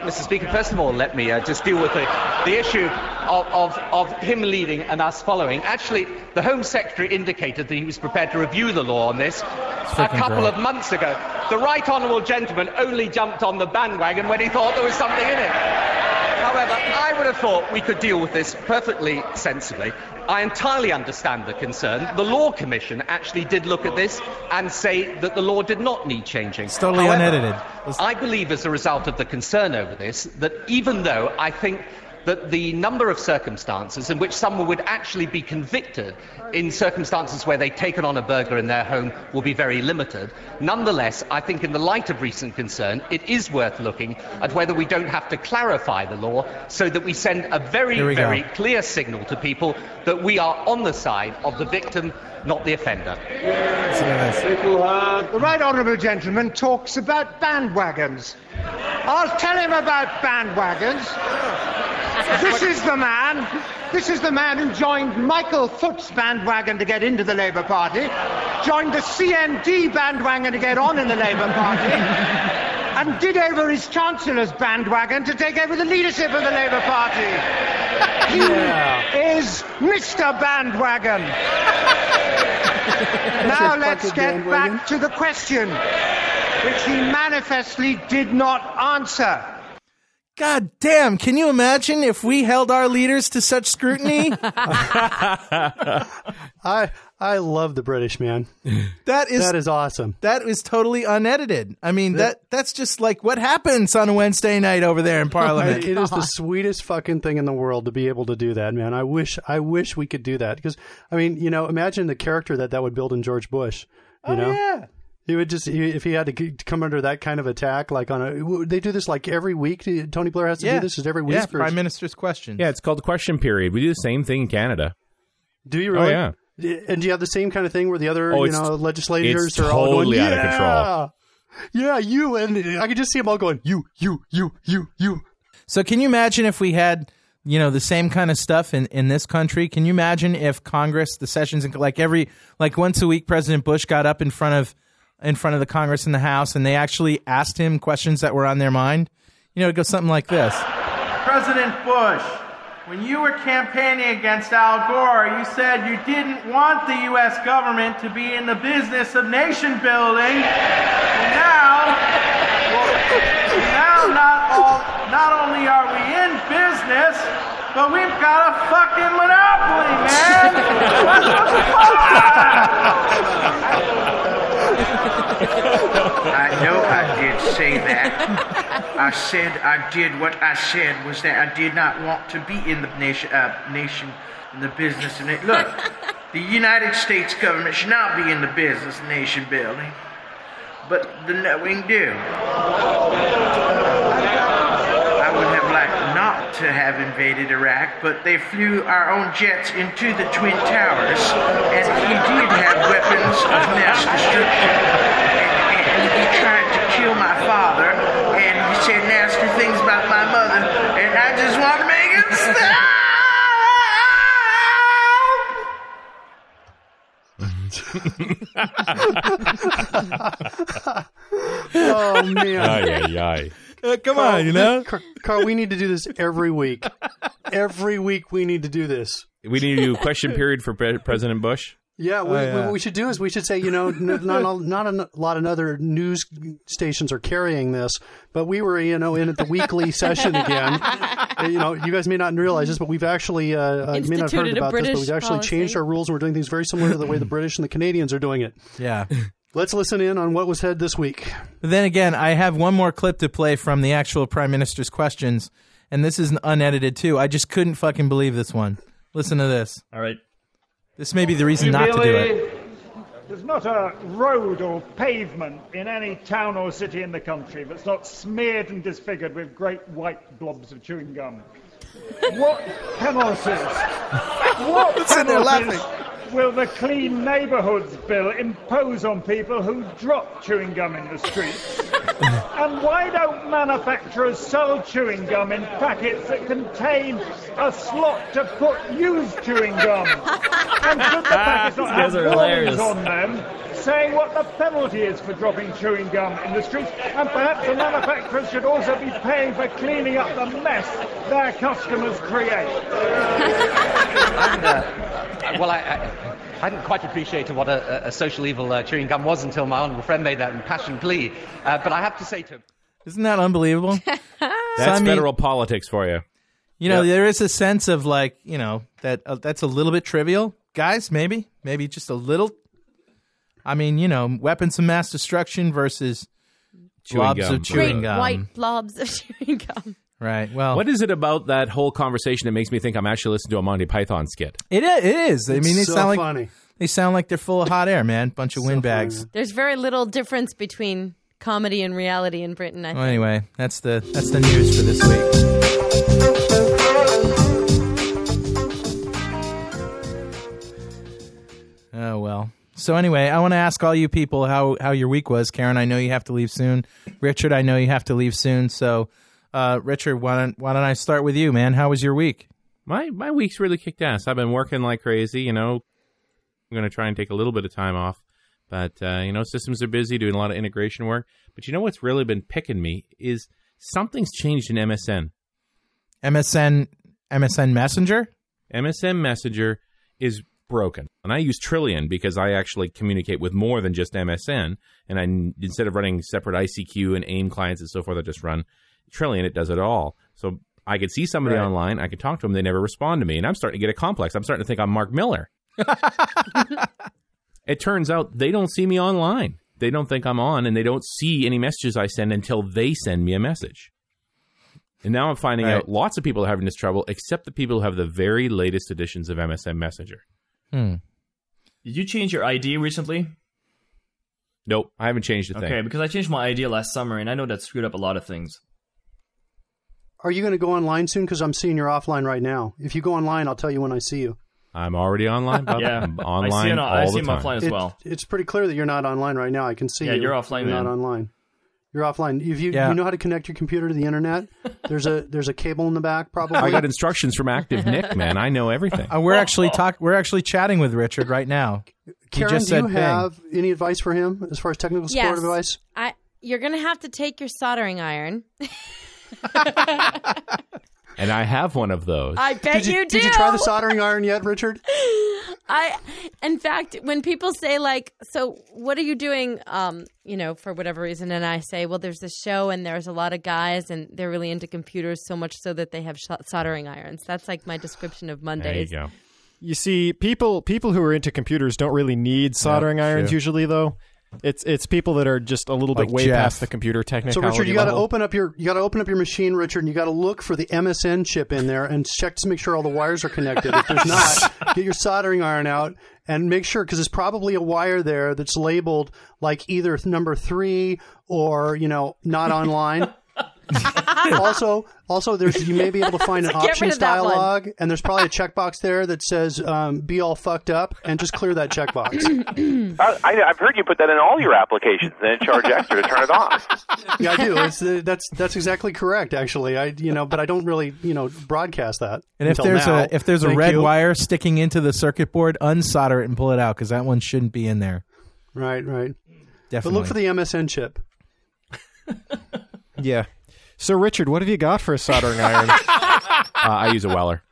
Mr. Speaker, first of all, let me just deal with the issue of him leading and us following. Actually, the Home Secretary indicated that he was prepared to review the law on this a couple of months ago. The Right Honourable Gentleman only jumped on the bandwagon when he thought there was something in it. However, I would have thought we could deal with this perfectly sensibly. I entirely understand the concern. The Law Commission actually did look at this and say that the law did not need changing. It's totally unedited. I believe, as a result of the concern over this, that even though I think that the number of circumstances in which someone would actually be convicted in circumstances where they've taken on a burglar in their home will be very limited. Nonetheless, I think in the light of recent concern, it is worth looking at whether we don't have to clarify the law so that we send a very clear signal to people that we are on the side of the victim, not the offender. The Right Honourable Gentleman talks about bandwagons. I'll tell him about bandwagons. This is the man who joined Michael Foot's bandwagon to get into the Labour Party, joined the CND bandwagon to get on in the Labour Party, and did over his Chancellor's bandwagon to take over the leadership of the Labour Party. He is Mr. Bandwagon. Now let's get back to the question, which he manifestly did not answer. God damn, can you imagine if we held our leaders to such scrutiny? I love the British, man. That is awesome. That is totally unedited. I mean, that's just like what happens on a Wednesday night over there in Parliament. It is the sweetest fucking thing in the world to be able to do that, man. I wish we could do that, because I mean, you know, imagine the character that would build in George Bush, you know? Yeah. He would just, if he had to come under that kind of attack, like they do this like every week. Tony Blair has to do this every week. Yeah, Prime Minister's Questions. Yeah, it's called the question period. We do the same thing in Canada. Do you really? Oh, yeah. And do you have the same kind of thing where the other, legislators are totally all going, out of control? Yeah, you, and I could just see them all going, you. So can you imagine if we had, you know, the same kind of stuff in this country? Can you imagine if Congress, the sessions, like once a week, President Bush got up in front of the Congress and the House, and they actually asked him questions that were on their mind. You know, it goes something like this. President Bush, when you were campaigning against Al Gore, you said you didn't want the U.S. government to be in the business of nation building. And now not only are we in business, So we've got a fucking monopoly, man. What the fuck? I know I did say that. I said I did. What I said was that I did not want to be in the nation, in the business. And look, the United States government should not be in the business nation building. But we can do. I would have liked not to have invaded Iraq, but they flew our own jets into the Twin Towers, and he did have weapons of mass destruction. And he tried to kill my father, and he said nasty things about my mother, and I just want to make it stop! Oh man! Aye. Come on, you know, Carl. We need to do this every week. Every week we need to do this. We need to do question period for President Bush. Yeah, what we should do is we should say, you know, not a lot of other news stations are carrying this, but we were, you know, in at the weekly session again. You know, you guys may not realize this, but we've actually, may not have heard about this, but we've actually changed our rules, and we're doing things very similar to the way the British and the Canadians are doing it. Yeah. Let's listen in on what was said this week. Then again, I have one more clip to play from the actual Prime Minister's questions, and this is unedited too. I just couldn't fucking believe this one. Listen to this. All right. This may be the reason not to do it. There's not a road or pavement in any town or city in the country that's not smeared and disfigured with great white blobs of chewing gum. What penalties? What penalties will the Clean Neighbourhoods Bill impose on people who drop chewing gum in the streets? And why don't manufacturers sell chewing gum in packets that contain a slot to put used chewing gum? And should the packets not have warnings on them saying what the penalty is for dropping chewing gum in the streets? And perhaps the manufacturers should also be paying for cleaning up the mess their customers create. I hadn't quite appreciated what a social evil chewing gum was until my honourable friend made that impassioned plea. But I have to say to him... Isn't that unbelievable? That's federal politics for you. You know, there is a sense of like, you know, that that's a little bit trivial. Guys, maybe just a little... I mean, you know, weapons of mass destruction versus blobs of chewing gum. Great white blobs of chewing gum. Right. Well, what is it about that whole conversation that makes me think I'm actually listening to a Monty Python skit? It is. I mean, they sound funny. They sound like they're full of hot air, man. Bunch of windbags. Funny. There's very little difference between comedy and reality in Britain, I think. Well, anyway, that's the news for this week. Oh well. So anyway, I want to ask all you people how your week was. Karen, I know you have to leave soon. Richard, I know you have to leave soon. So, Richard, why don't I start with you, man? How was your week? My week's really kicked ass. I've been working like crazy, you know. I'm going to try and take a little bit of time off. But, you know, systems are busy, doing a lot of integration work. But you know what's really been picking me is something's changed in MSN. MSN Messenger? MSN Messenger is... broken. And I use Trillian because I actually communicate with more than just MSN. And instead of running separate ICQ and AIM clients and so forth, I just run Trillian. It does it all. So I could see somebody online. I could talk to them. They never respond to me. And I'm starting to get a complex. I'm starting to think I'm Mark Miller. It turns out they don't see me online. They don't think I'm on. And they don't see any messages I send until they send me a message. And now I'm finding out lots of people are having this trouble, except the people who have the very latest editions of MSN Messenger. Did you change your ID recently? Nope, I haven't changed a thing. Okay, because I changed my ID last summer, and I know that screwed up a lot of things. Are you going to go online soon? Because I'm seeing you're offline right now. If you go online, I'll tell you when I see you. I'm already online, Bob. Yeah, I'm online all the time. I see him offline as well. It's pretty clear that you're not online right now. I can see you. Yeah, you're offline, you're not online. You're offline. If you know how to connect your computer to the internet, there's a cable in the back probably. I got instructions from Active Nick, man. I know everything. We're actually chatting with Richard right now. Karen, do you have any advice for him as far as technical support advice? You're going to have to take your soldering iron. And I have one of those. I bet you do. Did you try the soldering iron yet, Richard? In fact, when people say like, so what are you doing, for whatever reason, and I say, well, there's this show and there's a lot of guys and they're really into computers so much so that they have soldering irons. That's like my description of Mondays. There you go. You see, people who are into computers don't really need soldering irons usually, though. It's people that are just a little bit way past the computer technology. So Richard, you got to open up your machine, Richard, and you got to look for the MSN chip in there and check to make sure all the wires are connected. If there's not, get your soldering iron out and make sure, because there's probably a wire there that's labeled like either number 3 or not online. also, there's, you may be able to find an options dialogue, and there's probably a checkbox there that says "be all fucked up" and just clear that checkbox. I've heard you put that in all your applications, and then charge extra to turn it off. Yeah, I do. That's exactly correct. Actually, but I don't really broadcast that. And if there's a red wire sticking into the circuit board, unsolder it and pull it out because that one shouldn't be in there. Right. Definitely. But look for the MSN chip. Yeah. So, Richard, what have you got for a soldering iron? I use a Weller.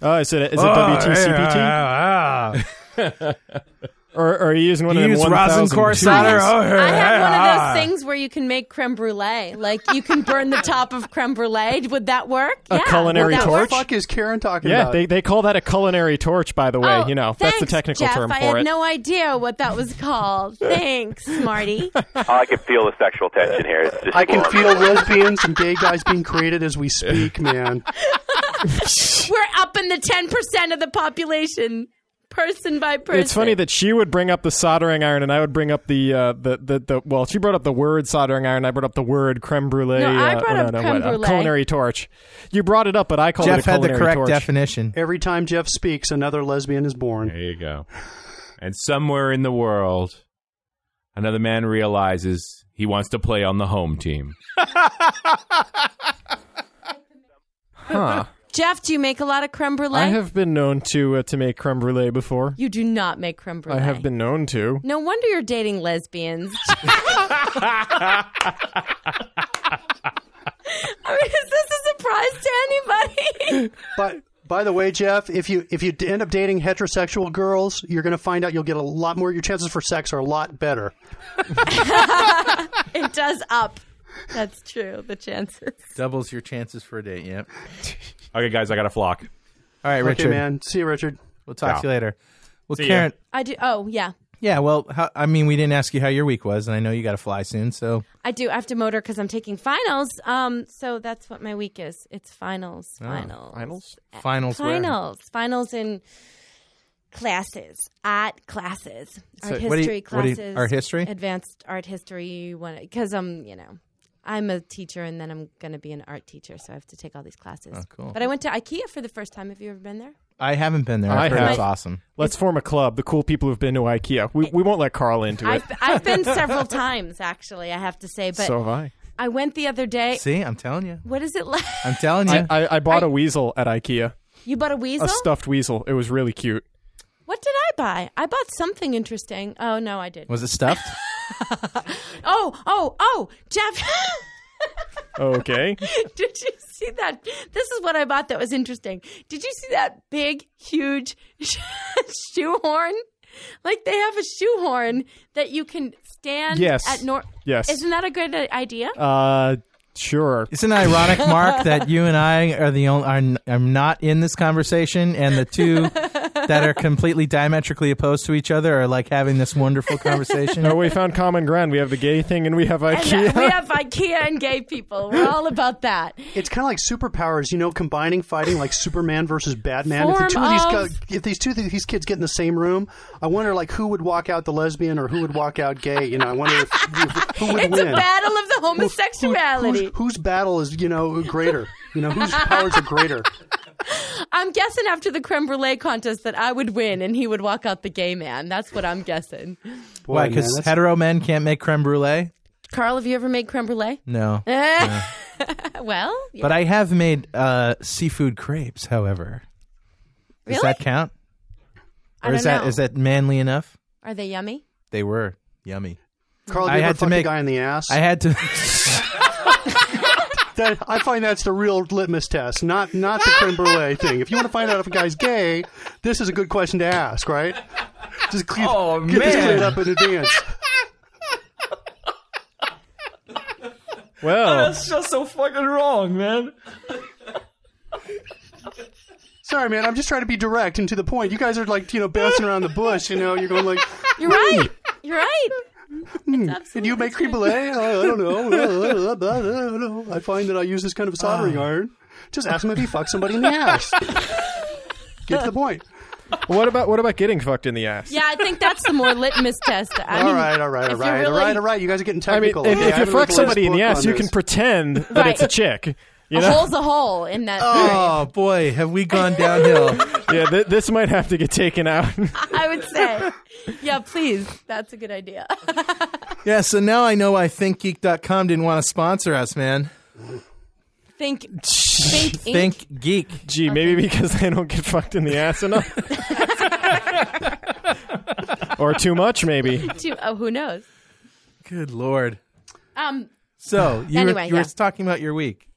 Oh, is it WTCPT? Or are you using one of them 1,000 solder? I have one of those things where you can make creme brulee. Like, you can burn the top of creme brulee. Would that work? A culinary torch? What the fuck is Karen talking about? Yeah, they call that a culinary torch, by the way. Oh, thanks, that's the technical Jeff. Term for it. I had no idea what that was called. Thanks, Marty. I can feel the sexual tension here. I can feel lesbians and gay guys being created as we speak, man. We're up in the 10% of the population. Person by person. It's funny that she would bring up the soldering iron, and I would bring up the well, she brought up the word soldering iron. I brought up the word creme brulee. No, I brought up creme brulee. Culinary torch. You brought it up, but I called it a culinary torch. Jeff had the correct definition. Every time Jeff speaks, another lesbian is born. There you go. And somewhere in the world, another man realizes he wants to play on the home team. Huh. Jeff, do you make a lot of creme brulee? I have been known to make creme brulee before. You do not make creme brulee. I have been known to. No wonder you're dating lesbians. I mean, is this a surprise to anybody? But by the way, Jeff, if you end up dating heterosexual girls, you're going to find out you'll get a lot more. Your chances for sex are a lot better. It does up. That's true. The chances. Doubles your chances for a date. Yep. Okay, guys, I got to flock. All right, Richard. Okay, man. See you, Richard. We'll talk to you later. Well, see Karen. You. I do. Oh, yeah. Yeah, well, we didn't ask you how your week was, and I know you got to fly soon, so. I do. I have to motor because I'm taking finals, so that's what my week is. It's finals. Oh, finals. Finals? Finals where? Finals in classes. Art classes. Art history classes. Art history? Advanced art history. Because I'm a teacher, and then I'm going to be an art teacher, so I have to take all these classes. Oh, cool. But I went to IKEA for the first time. Have you ever been there? I haven't been there. I have. It's awesome. Let's form a club, the cool people who've been to IKEA. We won't let Carl into it. I've been several times, actually, I have to say. But so have I. I went the other day. See, I'm telling you. What is it like? I'm telling you. I bought a weasel at IKEA. You bought a weasel? A stuffed weasel. It was really cute. What did I buy? I bought something interesting. Oh, no, I didn't. Was it stuffed? Oh, Jeff. Okay. Did you see that? This is what I bought that was interesting. Did you see that big, huge shoehorn? Like, they have a shoehorn that you can stand at Yes. Isn't that a good idea? Sure. Isn't it ironic, Mark, that you and I are the only I'm not in this conversation, and the two that are completely diametrically opposed to each other are like having this wonderful conversation? Oh, we found common ground. We have the gay thing, and we have IKEA. And we have IKEA and gay people. We're all about that. It's kind of like superpowers, combining fighting like Superman versus Batman. If these kids get in the same room, I wonder who would walk out the lesbian or who would walk out gay. I wonder who would win. It's a battle of the homosexuality. Whose battle is, greater? Whose powers are greater? I'm guessing after the creme brulee contest that I would win and he would walk out the gay man. That's what I'm guessing. Why? Because hetero men can't make creme brulee? Carl, have you ever made creme brulee? No. No. Well, yeah. But I have made seafood crepes, however. Does that count? Or is that manly enough? Are they yummy? They were yummy. Carl, you ever fucked a guy in the ass? I had to... That I find that's the real litmus test, not the creme brulee thing. If you want to find out if a guy's gay, this is a good question to ask, right? Just this cleared up in advance. Well, that's just so fucking wrong, man. Sorry, man. I'm just trying to be direct and to the point. You guys are like, bouncing around the bush. You're going like, you're right. You're right. And you make creme brulee? I don't know. I find that I use this kind of soldering iron. Just ask him if he fucks somebody in the ass. Get to the point. What about getting fucked in the ass? Yeah, I think that's the more litmus test. All right. You guys are getting technical. If you fuck somebody in the ass, you can pretend that it's a chick. A hole's a hole in that. Oh, boy, have we gone downhill. Yeah, this might have to get taken out. I would say. Yeah, please. That's a good idea. Yeah, so now I know why ThinkGeek.com didn't want to sponsor us, man. Think Geek. Gee, okay. Maybe because I don't get fucked in the ass enough. Or too much, maybe. Who knows? Good Lord. So, you were talking about your week.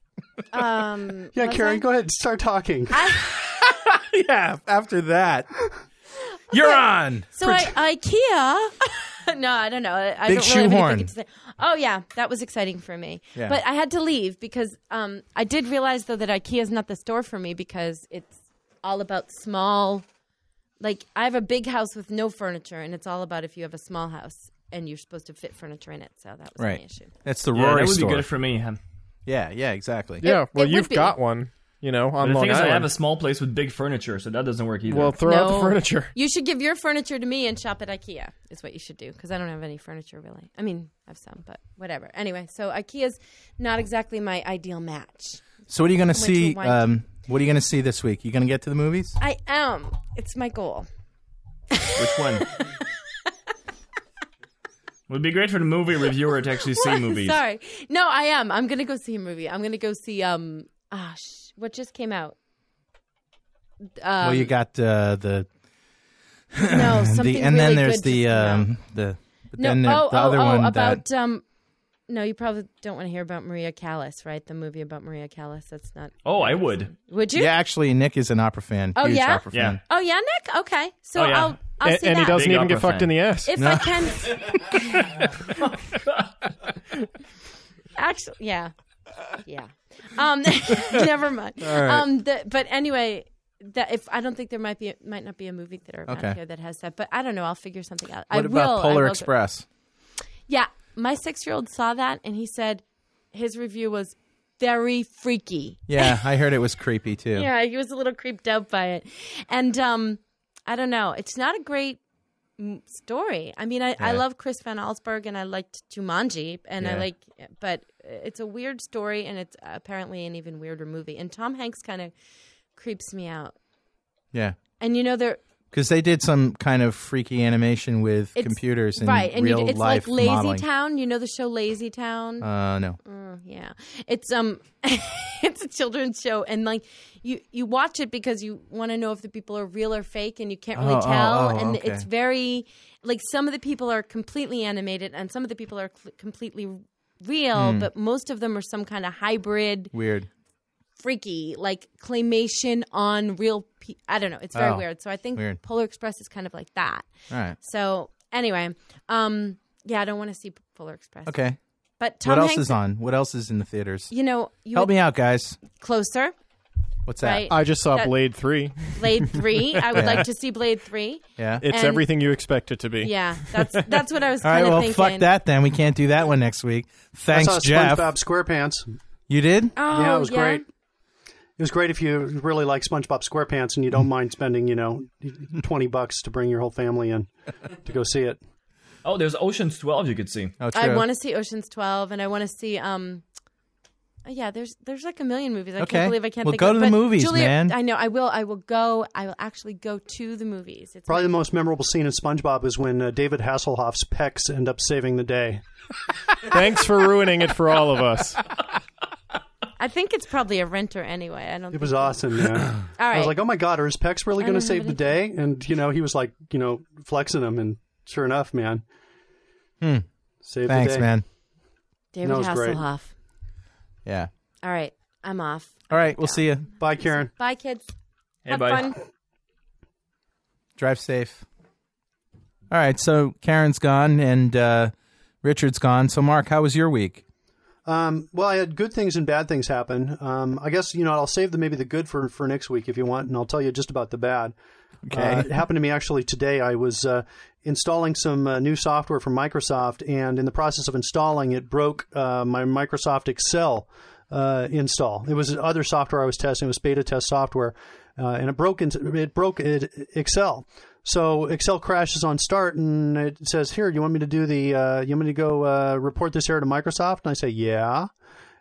Yeah, Karen, go ahead and start talking. Yeah, after that. You're on. So IKEA. No, I don't know. I Big don't really shoehorn. Have anything to say. Oh, yeah. That was exciting for me. Yeah. But I had to leave because I did realize, though, that IKEA is not the store for me because it's all about small. Like, I have a big house with no furniture, and it's all about if you have a small house and you're supposed to fit furniture in it. So that was my issue. That's the Rory store. That would be good for me. Yeah, exactly. Yeah, you've got one. On Long Island. The thing is, I have a small place with big furniture, so that doesn't work either. Well, throw out the furniture. You should give your furniture to me and shop at IKEA is what you should do, because I don't have any furniture, really. I mean, I have some, but whatever. Anyway, so IKEA's not exactly my ideal match. So what are you going to see this week? You going to get to the movies? I am. It's my goal. Which one? It would be great for the movie reviewer to actually see movies. Sorry. No, I am. I'm going to go see a movie. I'm going to go see... what just came out? Well, you got the no something the, and really then there's good the the but no, then oh, the oh, other oh, one about that... no, you probably don't want to hear about Maria Callas, right? The movie about Maria Callas. That's not. Oh, I would. Would you? Yeah, actually, Nick is an opera fan. Oh, huge opera fan. Oh yeah, Nick. Okay, so I'll see and that. He doesn't even get fucked in the ass. If I can. Actually, yeah. Never mind. Right. But anyway, I don't think there might not be a movie theater around here that has that. But I don't know. I'll figure something out. Polar Express? Yeah, my 6-year-old saw that and he said his review was very freaky. Yeah, I heard it was creepy too. Yeah, he was a little creeped out by it, and I don't know. It's not a great story. I mean, I love Chris Van Allsburg and I liked Jumanji and but it's a weird story and it's apparently an even weirder movie. And Tom Hanks kind of creeps me out. Yeah. And because they did some kind of freaky animation with computers and real life modeling. It's like Lazy Town. You know the show Lazy Town? No. Yeah. It's it's a children's show, and like you watch it because you want to know if the people are real or fake, and you can't really tell. It's very like some of the people are completely animated, and some of the people are completely real, but most of them are some kind of hybrid. Weird. Freaky, like claymation on real people. I don't know. It's very weird. So I think Polar Express is kind of like that. All right. So anyway, I don't want to see Polar Express. Okay. But Tom Hanks is on? What else is in the theaters? Help me out, guys. Closer. What's that? Right? I just saw Blade 3. Blade 3. I would like to see Blade 3. Yeah. It's everything you expect it to be. Yeah. That's what I was kind of thinking. Fuck that then. We can't do that one next week. Thanks, Jeff. I saw SpongeBob SquarePants. You did? Oh, yeah. It was great. It was great if you really like SpongeBob SquarePants and you don't mind spending, $20 to bring your whole family in to go see it. Oh, there's Ocean's 12 you could see. Oh, I want to see Ocean's 12, and I want to see. There's like a million movies. I can't believe I can't. Well, think go to the movies, Julia, man. I know. I will. I will go. I will actually go to the movies. It's probably the most memorable scene in SpongeBob is when David Hasselhoff's pecs end up saving the day. Thanks for ruining it for all of us. I think it's probably a renter anyway. It was awesome, man. All right. I was like, oh my God, are his pecs really going to save the day? And, he was like, flexing them. And sure enough, man. Saved the day. Thanks, man. David Hasselhoff. Great. Yeah. All right. I'm off. All right. We'll see you. Bye, Karen. Bye, kids. Hey, have fun. Drive safe. All right. So Karen's gone and Richard's gone. So, Mark, how was your week? Well, I had good things and bad things happen. I guess, you know, I'll save the good for next week if you want, and I'll tell you just about the bad. Okay. It happened to me actually today. I was installing some new software from Microsoft, and in the process of installing it broke my Microsoft Excel install. It was other software I was testing. It was beta test software, and it broke Excel. So Excel crashes on start, and it says, "Here, you want me to do the? You want me to go report this error to Microsoft?" And I say, "Yeah,"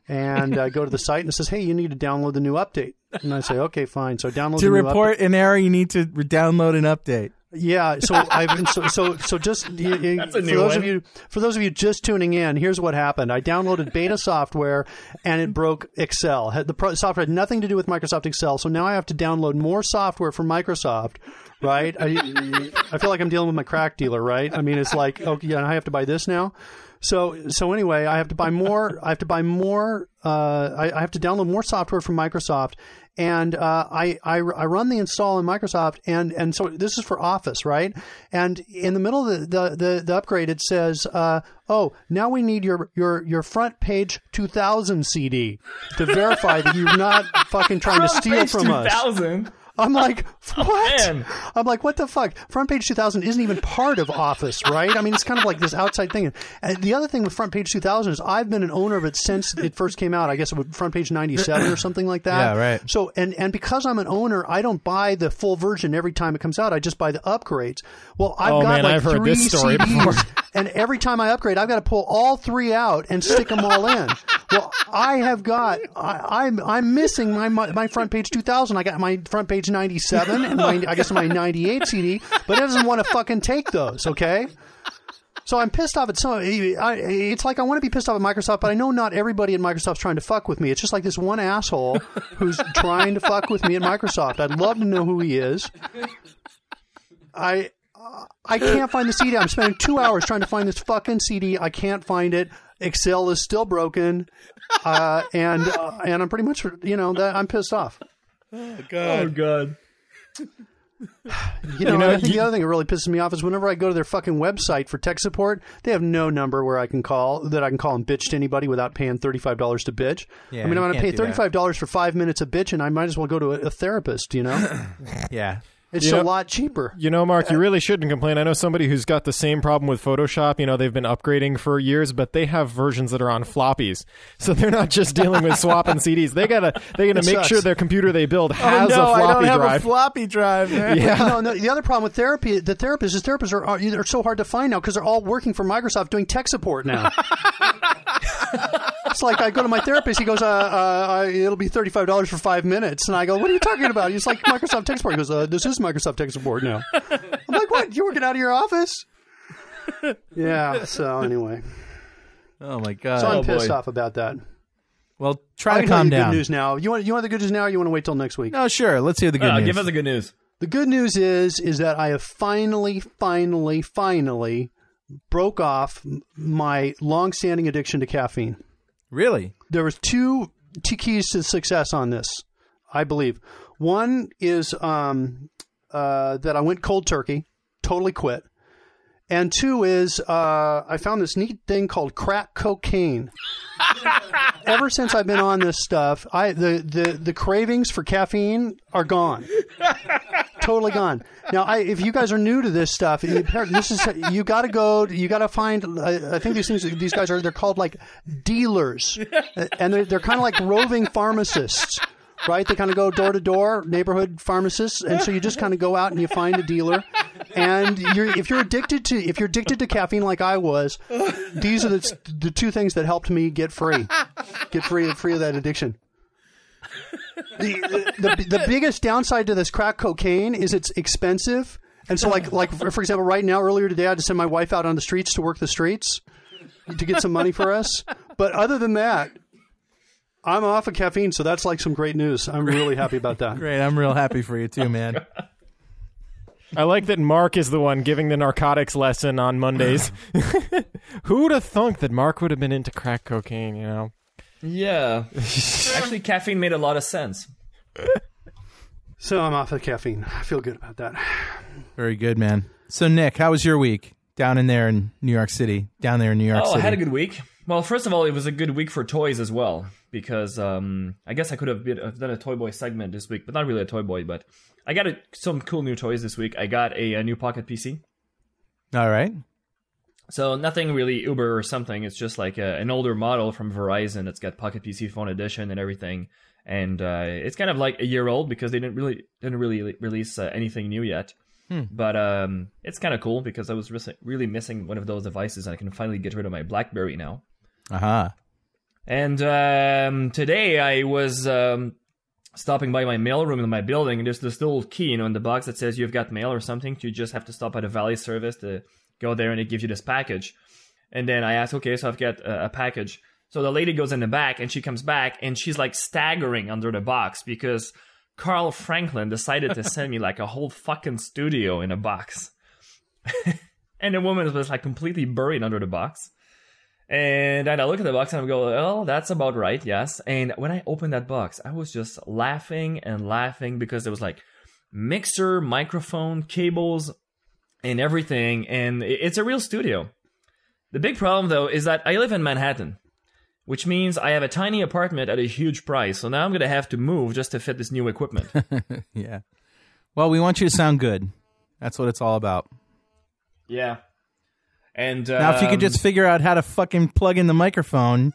and I go to the site, and it says, "Hey, you need to download the new update." And I say, "Okay, fine." So download the new update. To report an error, you need to download an update. Yeah. So just for those of you just tuning in, here's what happened. I downloaded beta software, and it broke Excel. The software had nothing to do with Microsoft Excel, so now I have to download more software from Microsoft. Right? I feel like I'm dealing with my crack dealer, right? I mean, it's like, oh, yeah, I have to buy this now. So anyway, I have to buy more. I have to buy more. I have to download more software from Microsoft, and I run the install in Microsoft, and so this is for Office, right? And in the middle of the upgrade, it says, "Oh, now we need your front page 2000 CD to verify that you're not fucking trying to steal from 2000. Us." I'm like, what? Oh, I'm like, what the fuck? Front Page 2000 isn't even part of Office, right? I mean, it's kind of like this outside thing. And the other thing with Front Page 2000 is I've been an owner of it since it first came out. I guess it was Front Page 97 or something like that. Yeah, right. So, and because I'm an owner, I don't buy the full version every time it comes out. I just buy the upgrades. Well, I've heard this story before. And every time I upgrade, I've got to pull all three out and stick them all in. Well, I'm missing my Front Page 2000. I got my Front Page 97 and my 98 CD, but it doesn't want to fucking take those, okay? So I'm pissed off at it's like I want to be pissed off at Microsoft, but I know not everybody at Microsoft's trying to fuck with me. It's just like this one asshole who's trying to fuck with me at Microsoft. I'd love to know who he is. I can't find the CD. I'm spending 2 hours trying to find this fucking CD. I can't find it. Excel is still broken, and I'm pretty much, I'm pissed off. Oh, God. Oh, God. I think the other thing that really pisses me off is whenever I go to their fucking website for tech support, they have no number where I can call and bitch to anybody without paying $35 to bitch. Yeah, I mean, I'm going to pay $35 for 5 minutes of bitch, and I might as well go to a therapist, Yeah. It's a lot cheaper. Mark, you really shouldn't complain. I know somebody who's got the same problem with Photoshop. They've been upgrading for years, but they have versions that are on floppies. So they're not just dealing with swapping CDs. They're gonna make sure their computer they build has a floppy drive. I don't have a floppy drive. Man. Yeah. The other problem with therapy, the therapists are so hard to find now because they're all working for Microsoft doing tech support now. It's like I go to my therapist. He goes, it'll be $35 for 5 minutes. And I go, what are you talking about? He's like, Microsoft Tech Support. He goes, this is Microsoft Tech Support now. I'm like, what? You're working out of your office? Yeah. So anyway. Oh, my God. So I'm pissed off about that. Well, try to calm down. Good news now. You want the good news now or you want to wait till next week? Oh, sure. Let's hear the good news. Give us the good news. The good news is that I have finally broke off my long-standing addiction to caffeine. Really? There was two keys to success on this, I believe. One is that I went cold turkey, totally quit. And two is I found this neat thing called crack cocaine. Ever since I've been on this stuff, the cravings for caffeine are gone. Totally gone. Now, if you guys are new to this stuff, you got to find, I think these guys they're called like dealers. And they're kind of like roving pharmacists, right? They kind of go door to door, neighborhood pharmacists. And so you just kind of go out and you find a dealer. And if you're addicted to caffeine like I was, these are the two things that helped me get free of that addiction. The biggest downside to this crack cocaine is it's expensive. And so like for example, right now, earlier today, I had to send my wife out on the streets to work the streets to get some money for us. But other than that, I'm off of caffeine. So that's like some great news. I'm really happy about that. Great. I'm real happy for you too, man. I like that Mark is the one giving the narcotics lesson on Mondays. Who'd have thunk that Mark would have been into crack cocaine, Yeah. Actually, caffeine made a lot of sense. So I'm off of caffeine. I feel good about that. Very good, man. So, Nick, how was your week down there in New York City? I had a good week. Well, first of all, it was a good week for toys as well, because I guess I could have done a Toy Boy segment this week, but not really a Toy Boy, but I got some cool new toys this week. I got a new Pocket PC. All right. So nothing really Uber or something. It's just like an older model from Verizon that's got Pocket PC Phone Edition and everything. And it's kind of like a year old because they didn't really release anything new yet. But it's kind of cool because I was really missing one of those devices, and I can finally get rid of my BlackBerry now. Uh-huh. And today I was stopping by my mailroom in my building, and there's this little key, in the box that says you've got mail or something. You just have to stop at a valet service to go there, and it gives you this package. And then I asked, okay, so I've got a package. So the lady goes in the back, and she comes back, and she's like staggering under the box because Carl Franklin decided to send me like a whole fucking studio in a box. And the woman was like completely buried under the box. And I look at the box and I go, oh, that's about right, yes. And when I opened that box, I was just laughing and laughing because there was like mixer, microphone, cables, and everything. And it's a real studio. The big problem, though, is that I live in Manhattan, which means I have a tiny apartment at a huge price. So now I'm going to have to move just to fit this new equipment. Yeah. Well, we want you to sound good. That's what it's all about. Yeah. And now, if you could just figure out how to fucking plug in the microphone,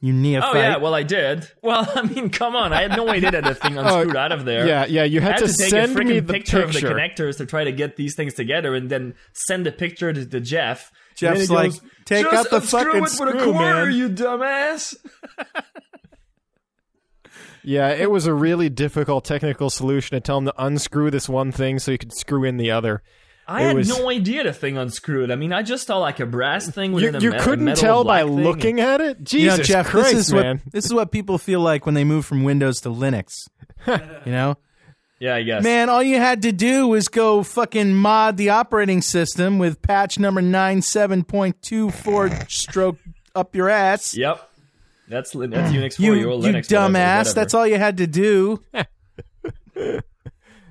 you neophyte. Oh, yeah. Well, I did. Well, I mean, come on. I had no idea that the thing unscrewed out of there. Yeah, yeah. You had to take send a freaking me the picture of the connectors to try to get these things together and then send the picture to Jeff. Jeff's like, goes, take out the fucking screw, man. Just unscrew it with a quarter, you dumbass. Yeah, it was a really difficult technical solution to tell him to unscrew this one thing so you could screw in the other. I had no idea the thing unscrewed. I mean, I just saw like a brass thing within a metal block. You couldn't tell by looking at it? Jesus Jeff, Christ, this is man. This is what people feel like when they move from Windows to Linux. You know? Yeah, I guess. Man, all you had to do was go fucking mod the operating system with patch number 97.24 stroke up your ass. Yep. That's Unix 4. You're Linux. You dumbass. That's all you had to do.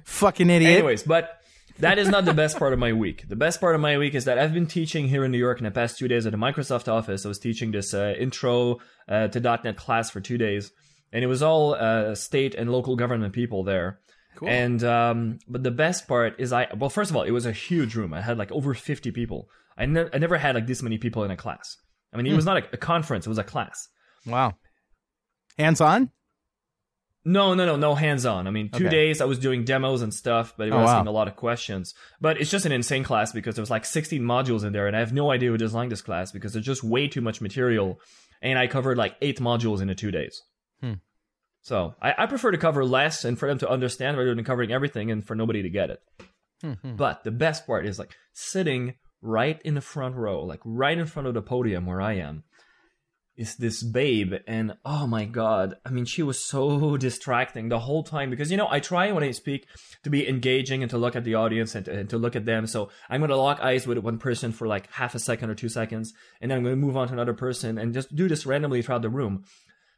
Fucking idiot. Anyways, but that is not the best part of my week. The best part of my week is that I've been teaching here in New York in the past 2 days at the Microsoft office. I was teaching this intro to .NET class for 2 days, and it was all state and local government people there. Cool. And but the best part is well, first of all, it was a huge room. I had like over 50 people. I never had like this many people in a class. I mean, it was not a conference. It was a class. Wow. Hands-on? No, hands-on. I mean, 2 days I was doing demos and stuff, but it was asking a lot of questions. But it's just an insane class because there was like 16 modules in there, and I have no idea who designed this class because there's just way too much material, and I covered like 8 modules in the 2 days. So I prefer to cover less and for them to understand rather than covering everything and for nobody to get it. But the best part is like sitting right in the front row, like right in front of the podium where I am, is this babe, and oh my god, I mean, she was so distracting the whole time because, you know, I try when I speak to be engaging and to look at the audience and to look at them, so I'm going to lock eyes with one person for like half a second or 2 seconds, and then I'm going to move on to another person and just do this randomly throughout the room.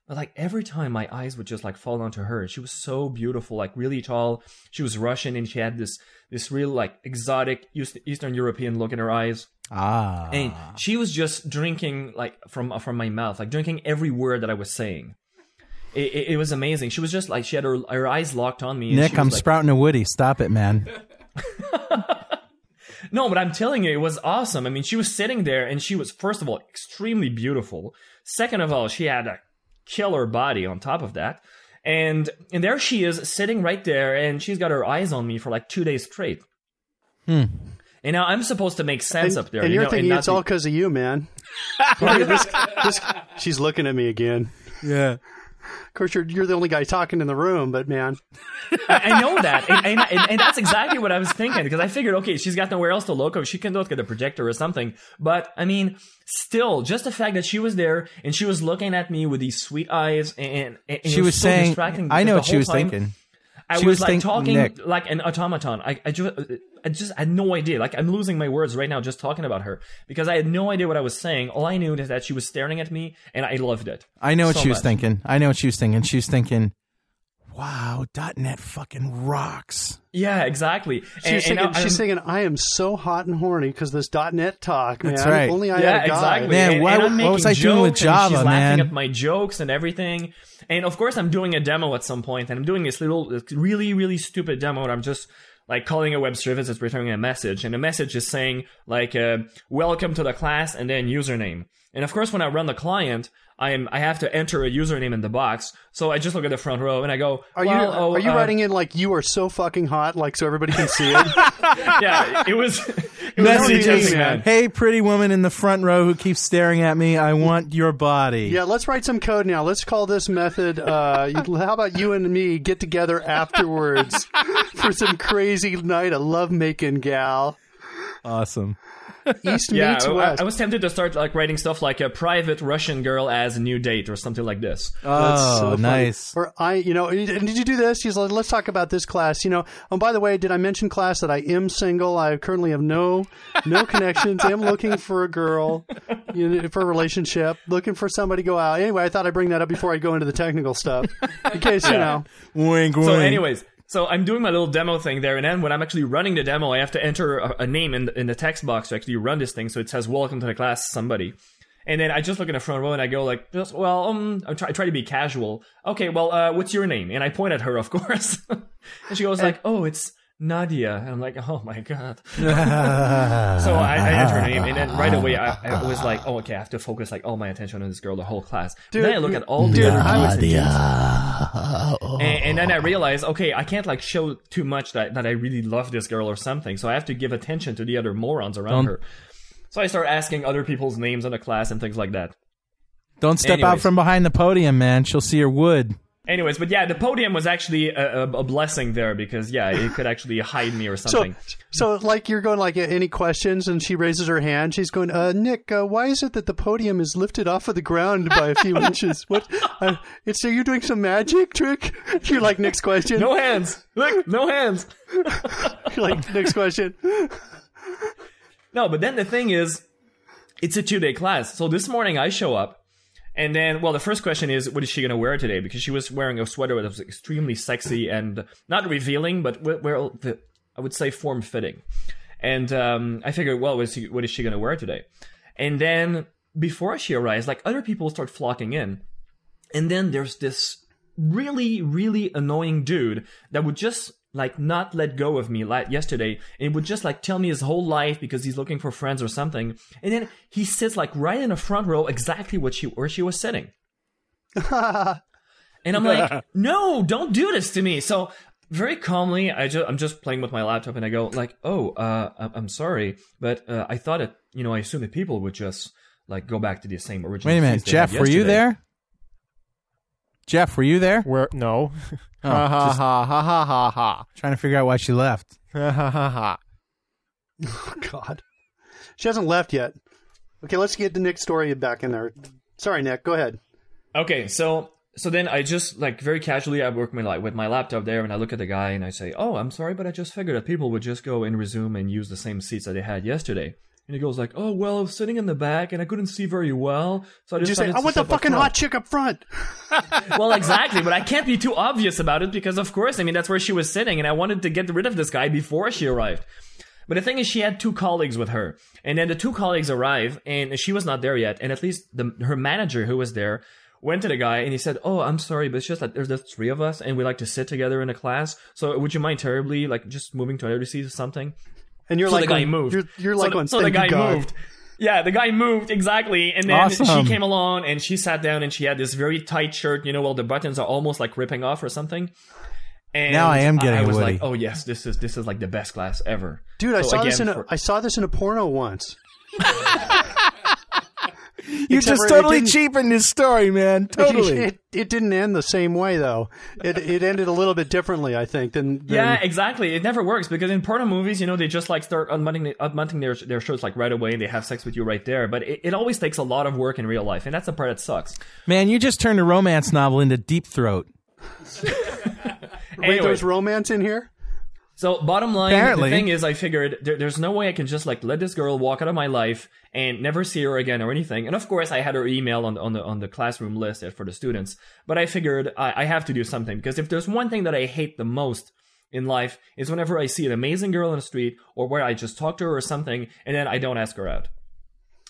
But like every time my eyes would just like fall onto her. She was so beautiful, like really tall. She was Russian, and she had this real like exotic Eastern European look in her eyes. Ah. And she was just drinking like from my mouth, like drinking every word that I was saying. It was amazing. She was just like, she had her eyes locked on me. Nick, I'm like, sprouting a Woody. Stop it, man. No, but I'm telling you, it was awesome. I mean, she was sitting there, and she was, first of all, extremely beautiful. Second of all, she had a killer body on top of that. And there she is sitting right there, and she's got her eyes on me for like 2 days straight. And now I'm supposed to make sense up there. And you're thinking it's all because of you, man. She's looking at me again. Yeah. Of course, you're the only guy talking in the room, but man. I know that. And that's exactly what I was thinking, because I figured, okay, she's got nowhere else to look. She can look at a projector or something. But, I mean, still, just the fact that she was there and she was looking at me with these sweet eyes and she was so saying, distracting. I know what she was thinking. I was like talking Nick. Like an automaton. I just had no idea. Like, I'm losing my words right now just talking about her because I had no idea what I was saying. All I knew is that she was staring at me, and I loved it. I know what she was thinking. I know what she was thinking. She was thinking, wow, .NET fucking rocks. Yeah, exactly. She's thinking, I am so hot and horny because this .NET talk, man. That's right. If only I had a guy. Exactly. Man, what was I doing with Java, man? She's laughing at my jokes and everything. And, of course, I'm doing a demo at some point, and I'm doing this little really, really stupid demo where I'm just like calling a web service that's returning a message, and the message is saying, like, welcome to the class, and then username. And of course, when I run the client, I have to enter a username in the box. So I just look at the front row and I go, are you writing in like, you are so fucking hot, like, so everybody can see it? Yeah, it was messages, man. Hey, pretty woman in the front row who keeps staring at me, I want your body. Yeah, let's write some code now. Let's call this method, how about you and me get together afterwards for some crazy night of lovemaking, gal. Awesome. East meets West. I was tempted to start like writing stuff like a private Russian girl as a new date or something like this. Oh, so nice. Funny. Or did you do this? He's like, let's talk about this class. You know, and by the way, did I mention class that I am single? I currently have no connections. I'm looking for a girl, for a relationship, looking for somebody to go out. Anyway, I thought I'd bring that up before I go into the technical stuff in case, Wink, wink. So anyways. So I'm doing my little demo thing there, and then when I'm actually running the demo, I have to enter a name in the text box to actually run this thing, so it says, welcome to the class, somebody. And then I just look in the front row, and I go like, I try to be casual. Okay, well, what's your name? And I point at her, of course. And she goes like, oh, it's Nadia. And I'm like, oh, my God. So I enter her name, and then right away, I was like, oh, okay, I have to focus like all my attention on this girl, the whole class. Dude, and then I look at all the other kids. And then I realize, okay, I can't like show too much that I really love this girl or something, so I have to give attention to the other morons around her. So I start asking other people's names in the class and things like that. Don't step out from behind the podium, man. She'll see your wood. Anyways, but yeah, the podium was actually a blessing there because, yeah, it could actually hide me or something. So like, you're going like, any questions? And she raises her hand. She's going, Nick, why is it that the podium is lifted off of the ground by a few inches? What? Are you doing some magic trick? You're like, next question. No hands. Look, no hands. You're like, next question. No, but then the thing is, it's a 2-day class. So this morning I show up. And then, well, the first question is, what is she going to wear today? Because she was wearing a sweater that was extremely sexy and not revealing, but I would say form-fitting. And I figured, well, what is she going to wear today? And then before she arrives, like, other people start flocking in. And then there's this really, really annoying dude that would just like not let go of me like yesterday, and would just like tell me his whole life because he's looking for friends or something. And then he sits like right in the front row, exactly where she was sitting. And I'm like, no, don't do this to me. So very calmly, I'm just playing with my laptop, and I go like, oh, I'm sorry, but I thought it. I assumed that people would just like go back to the same original. Wait a minute, Jeff, were you there? Jeff, were you there? No. Oh, trying to figure out why she left. Oh, God. She hasn't left yet. Okay, let's get the Nick story back in there. Sorry, Nick. Go ahead. Okay, so then I just, like, very casually, I work with my laptop there, and I look at the guy, and I say, oh, I'm sorry, but I just figured that people would just go and resume and use the same seats that they had yesterday. And he goes like, oh, well, I was sitting in the back and I couldn't see very well. So I just said, I want the fucking hot chick up front. Well, exactly. But I can't be too obvious about it because, of course, I mean, that's where she was sitting. And I wanted to get rid of this guy before she arrived. But the thing is, she had two colleagues with her. And then the two colleagues arrive and she was not there yet. And at least her manager who was there went to the guy and he said, oh, I'm sorry, but it's just that there's the three of us and we like to sit together in a class. So would you mind terribly like just moving to another seat or something? And you're so like, the guy moved. You're like, so the guy moved. Yeah, the guy moved, exactly. And then she came along and she sat down and she had this very tight shirt, well, the buttons are almost like ripping off or something. And now I am getting. I was like, oh yes, this is like the best class ever, dude. So I saw this in a porno once. You just totally cheapened his story, man. Totally. It didn't end the same way, though. It ended a little bit differently, I think. Than Yeah, exactly. It never works because in porno movies, they just like start unbuttoning their shirts like right away and they have sex with you right there. But it always takes a lot of work in real life, and that's the part that sucks. Man, you just turned a romance novel into Deep Throat. Wait, there's romance in here? So bottom line, apparently, the thing is, I figured there's no way I can just like let this girl walk out of my life and never see her again or anything. And of course, I had her email on the classroom list for the students. But I figured I have to do something, because if there's one thing that I hate the most in life is whenever I see an amazing girl on the street, or where I just talk to her or something, and then I don't ask her out.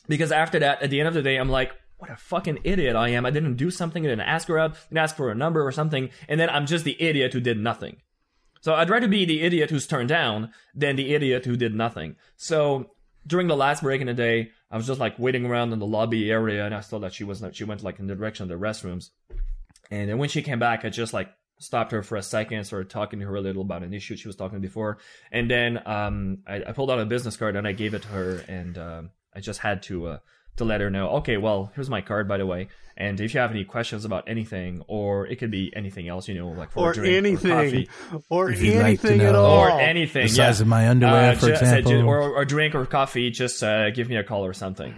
Because after that, at the end of the day, I'm like, what a fucking idiot I am. I didn't do something, I didn't ask her out, didn't ask for a number or something, and then I'm just the idiot who did nothing. So I'd rather be the idiot who's turned down than the idiot who did nothing. So during the last break in the day, I was just like waiting around in the lobby area, and I saw that she went like in the direction of the restrooms. And then when she came back, I just like stopped her for a second, started talking to her a little about an issue she was talking before. And then I pulled out a business card and I gave it to her, and I just had to let her know, okay, well, here's my card, by the way, and if you have any questions about anything, or it could be anything else, you know, like for or a drink anything, or coffee, or anything like at all, or anything, the size of my underwear, for example, or drink or coffee, just give me a call or something.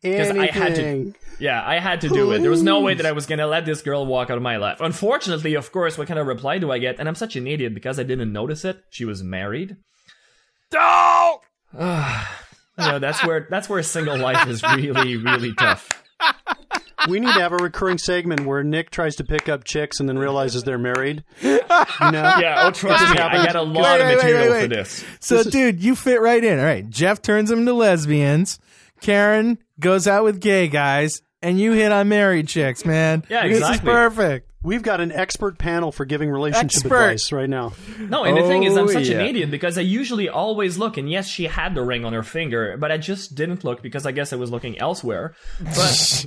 Because I had to do it. There was no way that I was going to let this girl walk out of my life. Unfortunately, of course, what kind of reply do I get? And I'm such an idiot because I didn't notice it. She was married. No! You know, that's where single life is really, really tough. We need to have a recurring segment where Nick tries to pick up chicks and then realizes they're married. You know? Yeah, oh, trust me, I got a lot of material for this. So, dude, you fit right in. All right, Jeff turns them to lesbians. Karen goes out with gay guys, and you hit on married chicks, man. Yeah, exactly. This is perfect. We've got an expert panel for giving relationship advice right now. No, and the thing is, I'm such an idiot because I usually always look, and yes, she had the ring on her finger, but I just didn't look because I guess I was looking elsewhere. But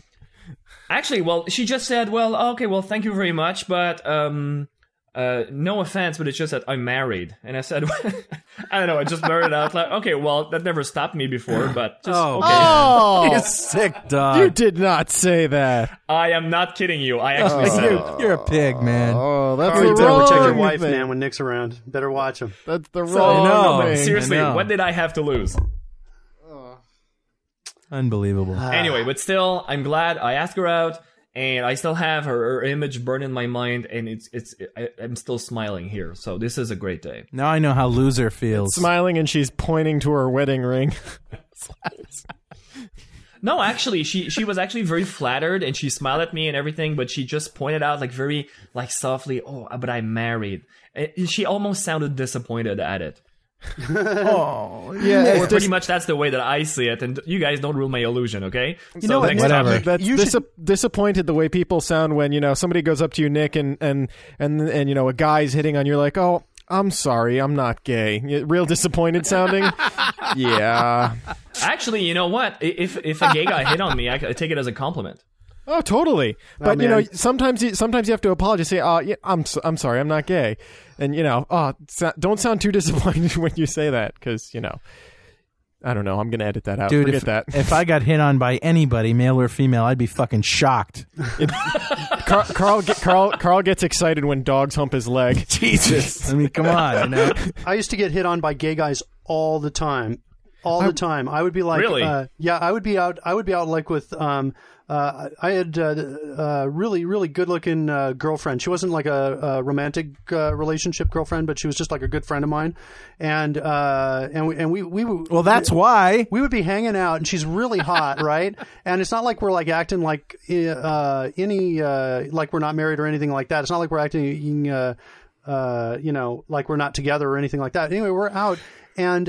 actually, well, she just said, well, okay, well, thank you very much, but no offense, but it's just that I'm married. And I said, I don't know, I just blurted out like, okay, well, that never stopped me before, but just okay. Oh, you sick dog. You did not say that. I am not kidding you. I actually said it. You're a pig, man. Oh, that's the wrong thing. Protect your wife, man, when Nick's around. Better watch him. That's the wrong thing. No, seriously, what did I have to lose? Unbelievable. Anyway, but still, I'm glad I asked her out. And I still have her image burned in my mind, and I'm still smiling here. So this is a great day. Now I know how loser feels. It's smiling, and she's pointing to her wedding ring. No, actually, she was actually very flattered, and she smiled at me and everything. But she just pointed out like very like softly, "Oh, but I'm married." And she almost sounded disappointed at it. Oh yeah, or pretty much that's the way that I see it, and you guys don't ruin my illusion, okay? You know, whatever. That's disappointed the way people sound when, you know, somebody goes up to you, Nick, and you know, a guy's hitting on you, like, oh, I'm sorry, I'm not gay. Real disappointed sounding. Yeah. Actually, you know what? If a gay guy hit on me, I take it as a compliment. Oh, totally. But, you know, sometimes you have to apologize. Say, yeah, I'm sorry, I'm not gay. And, you know, don't sound too disappointed when you say that because, you know, I don't know. I'm going to edit that out. Dude, if I got hit on by anybody, male or female, I'd be fucking shocked. Carl gets excited when dogs hump his leg. Jesus. I mean, come on. You know? I used to get hit on by gay guys all the time. All the time. I would be like, really? Yeah, I would be out like with... I had a really, really good-looking girlfriend. She wasn't like a romantic relationship girlfriend, but she was just like a good friend of mine. And that's why we would be hanging out, and she's really hot, right? And it's not like we're like acting like like we're not married or anything like that. It's not like we're acting you know, like we're not together or anything like that. Anyway, we're out. And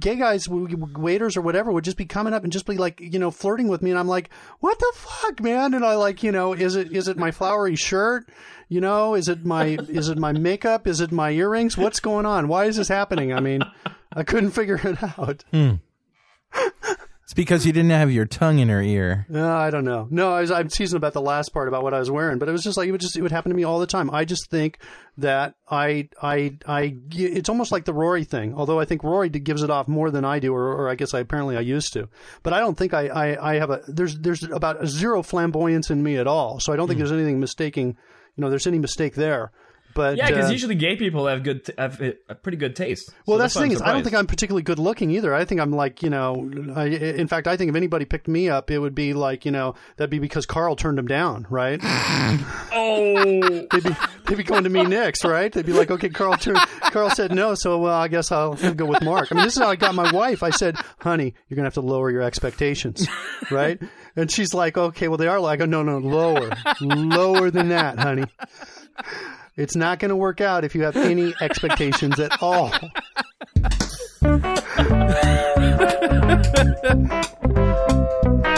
gay guys, waiters or whatever, would just be coming up and just be like, you know, flirting with me, and I'm like, what the fuck, man? And I like, you know, is it my flowery shirt? You know, is it my makeup? Is it my earrings? What's going on? Why is this happening? I mean, I couldn't figure it out. It's because you didn't have your tongue in her ear. No, I don't know. No, I'm teasing about the last part about what I was wearing, but it was just like it would happen to me all the time. I just think that I it's almost like the Rory thing. Although I think Rory gives it off more than I do, or I guess I used to. But I don't think I have there's about zero flamboyance in me at all. So I don't think there's anything mistaking. You know, there's any mistake there. But yeah, because usually gay people have a pretty good taste. Well, so that's the thing is, I don't think I'm particularly good looking either. I think I'm like, you know, in fact, I think if anybody picked me up, it would be like, you know, that'd be because Carl turned him down, right? Oh, they'd be going to me next, right? They'd be like, okay, Carl said no, so well, I guess I'll go with Mark. I mean, this is how I got my wife. I said, honey, you're gonna have to lower your expectations, right? And she's like, okay, well, they are. I go, no, lower than that, honey. It's not going to work out if you have any expectations at all.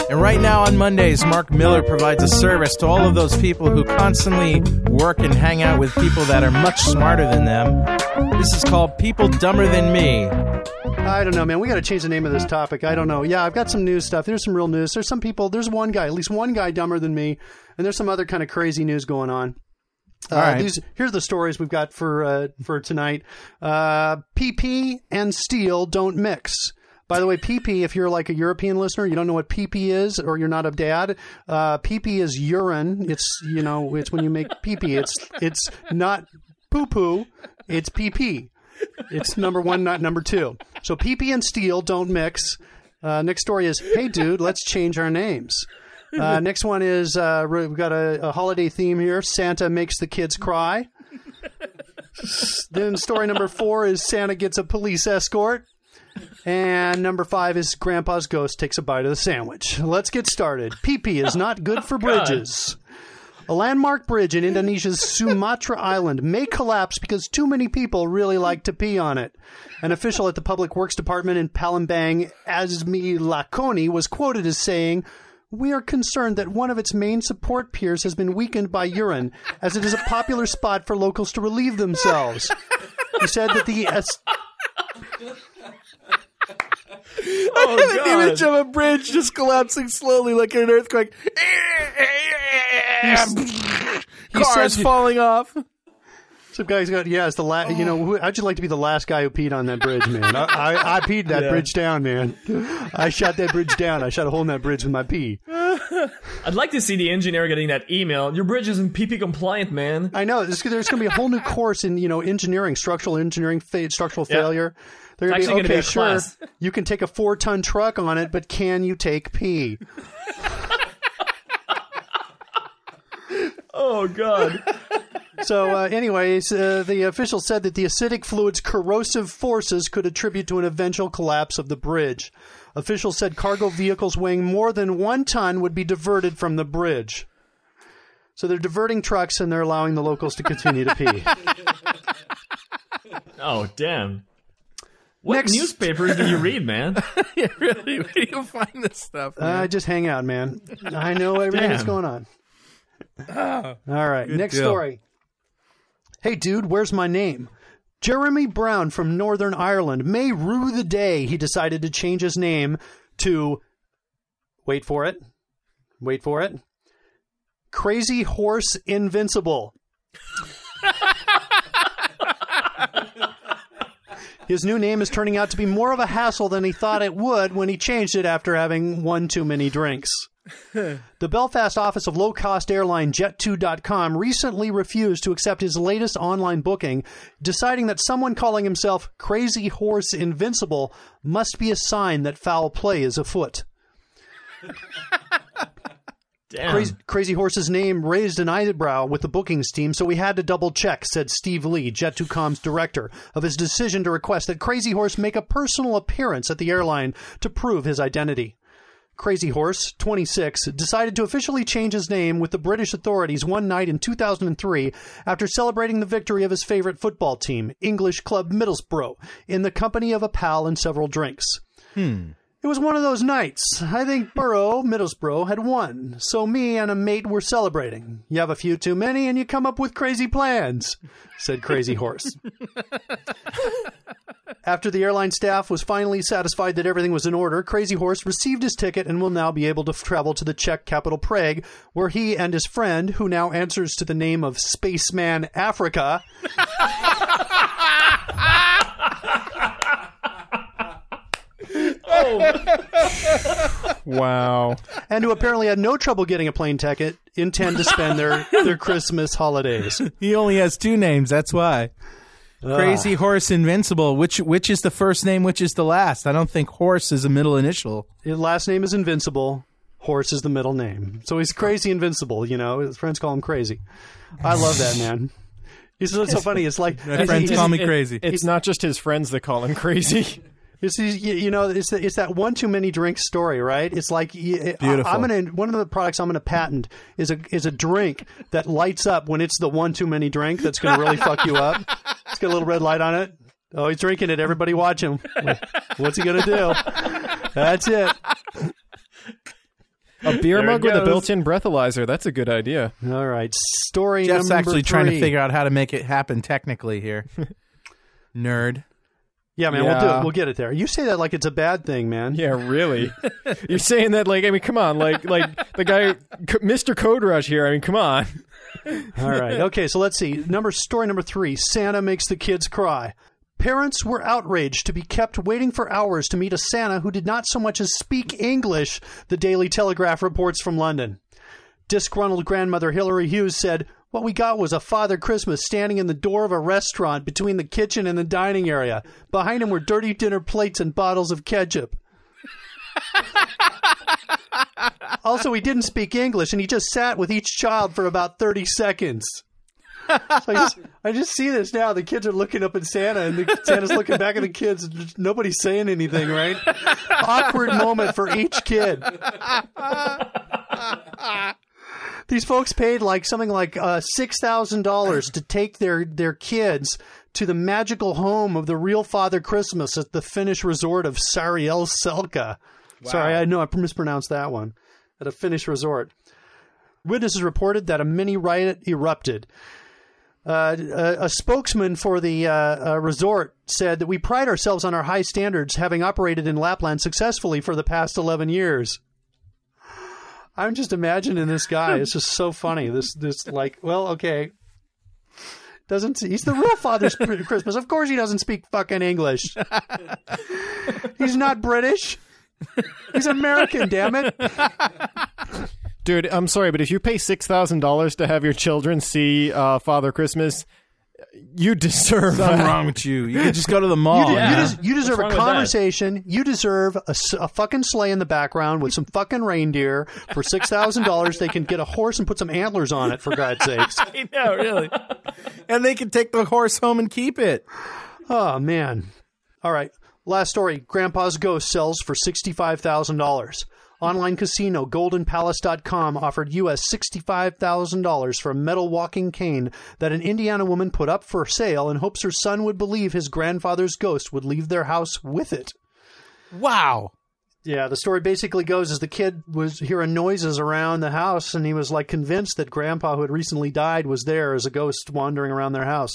And right now on Mondays, Mark Miller provides a service to all of those people who constantly work and hang out with people that are much smarter than them. This is called People Dumber Than Me. I don't know, man. We got to change the name of this topic. I don't know. Yeah, I've got some news stuff. There's some real news. There's some people. There's one guy, at least one guy dumber than me. And there's some other kind of crazy news going on. Right. Here's the stories we've got for tonight. PP and steel don't mix. By the way, PP, if you're like a European listener, you don't know what PP is, or you're not a dad. PP is urine. It's, you know, it's when you make PP. It's not poo-poo. It's PP. It's number one, not number two. So PP and steel don't mix. Next story is, hey, dude, let's change our names. Next one is, we've got a holiday theme here. Santa makes the kids cry. Then story number 4 is Santa gets a police escort. And number 5 is Grandpa's ghost takes a bite of the sandwich. Let's get started. PP is not good for bridges. A landmark bridge in Indonesia's Sumatra Island may collapse because too many people really like to pee on it. An official at the Public Works Department in Palembang, Azmi Lakoni, was quoted as saying, "We are concerned that one of its main support piers has been weakened by urine, as it is a popular spot for locals to relieve themselves." He said that the... I had an image of a bridge just collapsing slowly like an earthquake. Cars falling off. Some guy's got, yeah, it's the last, you know, I'd just like to be the last guy who peed on that bridge, man. I peed that bridge down, man. I shot that bridge down. I shot a hole in that bridge with my pee. I'd like to see the engineer getting that email. Your bridge isn't PP compliant, man. I know. There's going to be a whole new course in, you know, engineering, structural engineering, structural failure. They're going to be, okay, sure, class. You can take a 4-ton truck on it, but can you take pee? Oh, God. So anyways, the official said that the acidic fluid's corrosive forces could attribute to an eventual collapse of the bridge. Officials said cargo vehicles weighing more than 1 ton would be diverted from the bridge. So they're diverting trucks and they're allowing the locals to continue to pee. Oh, damn. What newspapers do you read, man? Yeah, really? Where do you find this stuff, man? I just hang out, man. I know everything that's going on. Oh, all right, next story. Hey, dude, where's my name? Jeremy Brown from Northern Ireland may rue the day he decided to change his name to, wait for it, Crazy Horse Invincible. His new name is turning out to be more of a hassle than he thought it would when he changed it after having one too many drinks. The Belfast office of low-cost airline Jet2.com recently refused to accept his latest online booking, deciding that someone calling himself Crazy Horse Invincible must be a sign that foul play is afoot. Damn. Crazy Horse's name raised an eyebrow with the bookings team, so we had to double-check, said Steve Lee, Jet2.com's director, of his decision to request that Crazy Horse make a personal appearance at the airline to prove his identity. Crazy Horse, 26, decided to officially change his name with the British authorities one night in 2003 after celebrating the victory of his favorite football team, English club Middlesbrough, in the company of a pal and several drinks. It was one of those nights. I think Middlesbrough had won, so me and a mate were celebrating. You have a few too many and you come up with crazy plans, said Crazy Horse. After the airline staff was finally satisfied that everything was in order, Crazy Horse received his ticket and will now be able to travel to the Czech capital Prague, where he and his friend, who now answers to the name of Spaceman Africa, Wow. And who apparently had no trouble getting a plane ticket intend to spend their Christmas holidays. He only has two names, that's why. Crazy Horse Invincible. Which is the first name, which is the last? I don't think Horse is a middle initial. His last name is Invincible. Horse is the middle name. So he's Crazy Invincible, you know. His friends call him Crazy. I love that, man. He's so funny. It's like... My friends call me Crazy. It's not just his friends that call him Crazy. It's that one too many drinks story, right? It's like one of the products I'm gonna patent is a drink that lights up when it's the one too many drink that's gonna really fuck you up. It's got a little red light on it. Oh, he's drinking it. Everybody watch him. What's he gonna do? That's it. A beer mug with a built-in breathalyzer. That's a good idea. All right, story Jeff's number actually 3. Trying to figure out how to make it happen technically here. Nerd. Yeah, man, yeah. We'll do it. We'll get it there. You say that like it's a bad thing, man. Yeah, really. You're saying that like, I mean, come on, like the guy, Mr. Code Rush here. I mean, come on. All right. Okay, so let's see. Story number 3, Santa makes the kids cry. Parents were outraged to be kept waiting for hours to meet a Santa who did not so much as speak English, the Daily Telegraph reports from London. Disgruntled grandmother Hillary Hughes said, "What we got was a Father Christmas standing in the door of a restaurant between the kitchen and the dining area. Behind him were dirty dinner plates and bottles of ketchup." Also, he didn't speak English, and he just sat with each child for about 30 seconds. So I just see this now. The kids are looking up at Santa, and Santa's looking back at the kids, and nobody's saying anything, right? Awkward moment for each kid. These folks paid something like $6,000 to take their kids to the magical home of the real Father Christmas at the Finnish resort of Saariselkä. Wow. Sorry, I know I mispronounced that one. At a Finnish resort. Witnesses reported that a mini riot erupted. A spokesman for the resort said that we pride ourselves on our high standards, having operated in Lapland successfully for the past 11 years. I'm just imagining this guy. It's just so funny. He's the real Father Christmas. Of course he doesn't speak fucking English. He's not British. He's American, damn it. Dude, I'm sorry, but if you pay $6,000 to have your children see Father Christmas, you deserve something wrong with you. You can just go to the mall. You deserve a conversation. You deserve a fucking sleigh in the background with some fucking reindeer. For $6,000, they can get a horse and put some antlers on it, for God's sakes. I know, really. And they can take the horse home and keep it. Oh, man. All right. Last story. Grandpa's Ghost sells for $65,000. Online casino GoldenPalace.com offered U.S. $65,000 for a metal walking cane that an Indiana woman put up for sale in hopes her son would believe his grandfather's ghost would leave their house with it. Wow. Yeah, the story basically goes as the kid was hearing noises around the house, and he was convinced that Grandpa, who had recently died, was there as a ghost wandering around their house.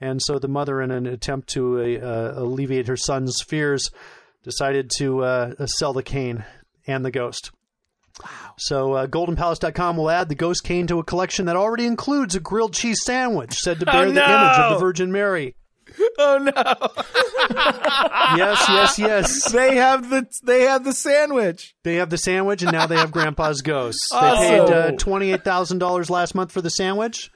And so the mother, in an attempt to alleviate her son's fears, decided to sell the cane. And the ghost. Wow. So GoldenPalace.com will add the ghost cane to a collection that already includes a grilled cheese sandwich said to bear the image of the Virgin Mary. Oh no. Yes. They have the sandwich. They have the sandwich, and now they have Grandpa's ghost. Awesome. They paid $28,000 last month for the sandwich,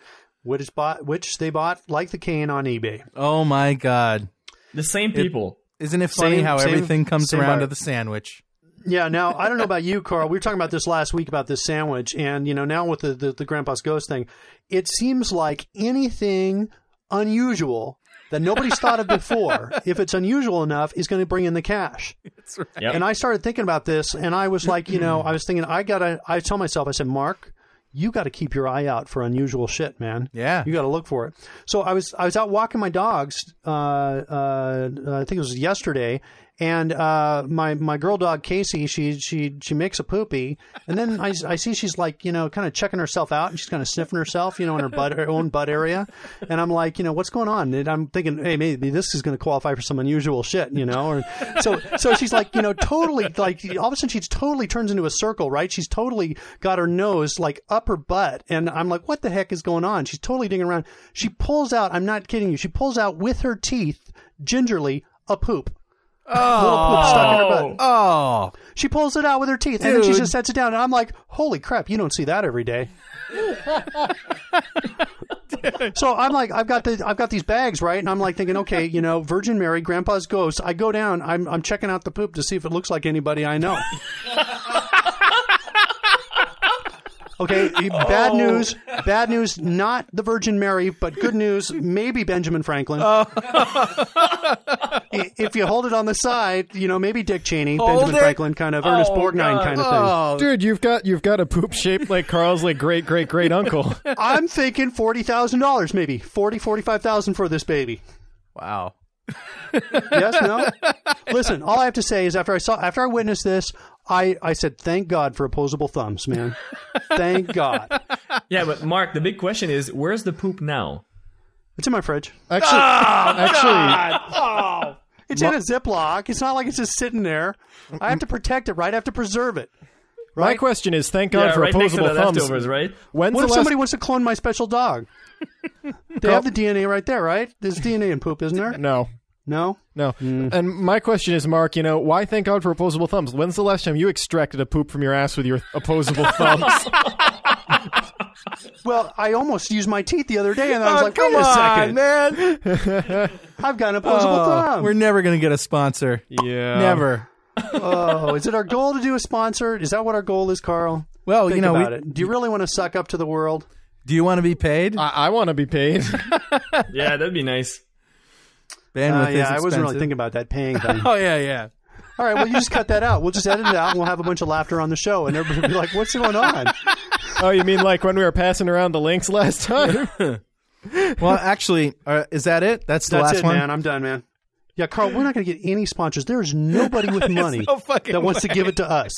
which they bought like the cane on eBay. Oh my God. The same people. Isn't it funny how everything comes around to the sandwich? Yeah. Now, I don't know about you, Carl. We were talking about this last week about this sandwich. And, now with the Grandpa's Ghost thing, it seems like anything unusual that nobody's thought of before, if it's unusual enough, is going to bring in the cash. That's right. Yep. And I started thinking about this, and I was I tell myself, I said, Mark, you got to keep your eye out for unusual shit, man. Yeah. You got to look for it. So I was out walking my dogs, I think it was yesterday, and my girl dog Casey, she makes a poopy, and then I see she's kind of checking herself out, and she's kind of sniffing herself, in her own butt area, and I'm what's going on? And I'm thinking, hey, maybe this is going to qualify for some unusual shit, Or, so she's totally all of a sudden she totally turns into a circle, right? She's totally got her nose up her butt, and I'm what the heck is going on? She's totally digging around. She pulls out, I'm not kidding you, she pulls out with her teeth gingerly a poop. Oh, poop stuck in her butt. Oh. She pulls it out with her teeth, and then she just sets it down. And I'm holy crap, you don't see that every day. So I'm like, I've got these bags, right? And I'm like thinking, okay, you know, Virgin Mary, Grandpa's ghost. I go down, I'm checking out the poop to see if it looks like anybody I know. Okay, bad news, not the Virgin Mary, but good news, maybe Benjamin Franklin. If you hold it on the side, you know, maybe Dick Cheney, Benjamin Franklin, kind of Ernest Borgnine kind of thing. Dude, you've got a poop shaped like Carl's like great uncle. I'm thinking $40,000 maybe, $45,000 for this baby. Wow. Yes, no. Listen, all I have to say is after I witnessed this, I said, thank God for opposable thumbs, man. Thank God. Yeah, but Mark, the big question is, where's the poop now? It's in my fridge. Actually, it's in a Ziploc. It's not like it's just sitting there. I have to protect it, right? I have to preserve it. Right? My question is, thank God for opposable thumbs. Leftovers, right? What if somebody wants to clone my special dog? They have the DNA right there, right? There's DNA in poop, isn't there? No. Mm. And my question is, Mark, you know, why thank God for opposable thumbs? When's the last time you extracted a poop from your ass with your opposable thumbs? Well, I almost used my teeth the other day, and I was like, wait a second, man. I've got an opposable thumb. We're never going to get a sponsor. Yeah. Never. Oh, is it our goal to do a sponsor? Is that what our goal is, Carl? Well, Think about it. Do you really want to suck up to the world? Do you want to be paid? I want to be paid. Yeah, that'd be nice. I wasn't really thinking about that paying thing. Oh, yeah. All right, well, you just cut that out. We'll just edit it out, and we'll have a bunch of laughter on the show, and everybody will be like, what's going on? Oh, you mean like when we were passing around the links last time? Well, actually, is that it? That's the last one? Man. I'm done, man. Yeah, Carl, we're not going to get any sponsors. There is nobody with money that wants to give it to us,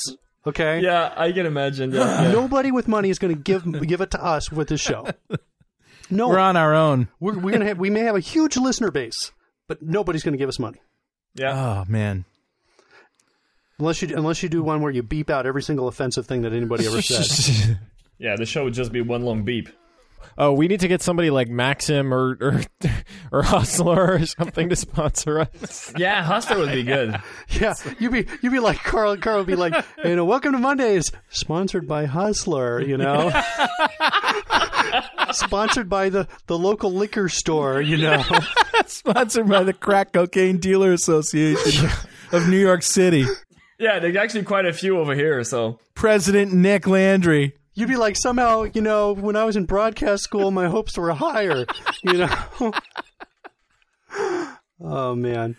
okay? Yeah, I can imagine. Yeah. Nobody with money is going to give it to us with this show. No, we're on our own. We may have a huge listener base. But nobody's going to give us money. Yeah. Oh man. Unless you do one where you beep out every single offensive thing that anybody ever said. Yeah, the show would just be one long beep. Oh, we need to get somebody like Maxim or Hustler or something to sponsor us. Yeah, Hustler would be good. Yeah, you'd be like Carl would be like, hey, you know, welcome to Mondays, sponsored by Hustler, you know. Sponsored by the local liquor store, you know. Sponsored by the Crack Cocaine Dealer Association of New York City. Yeah, there's actually quite a few over here, so. President Nick Landry. You'd be like, somehow, you know, when I was in broadcast school, my hopes were higher, you know. Oh, man.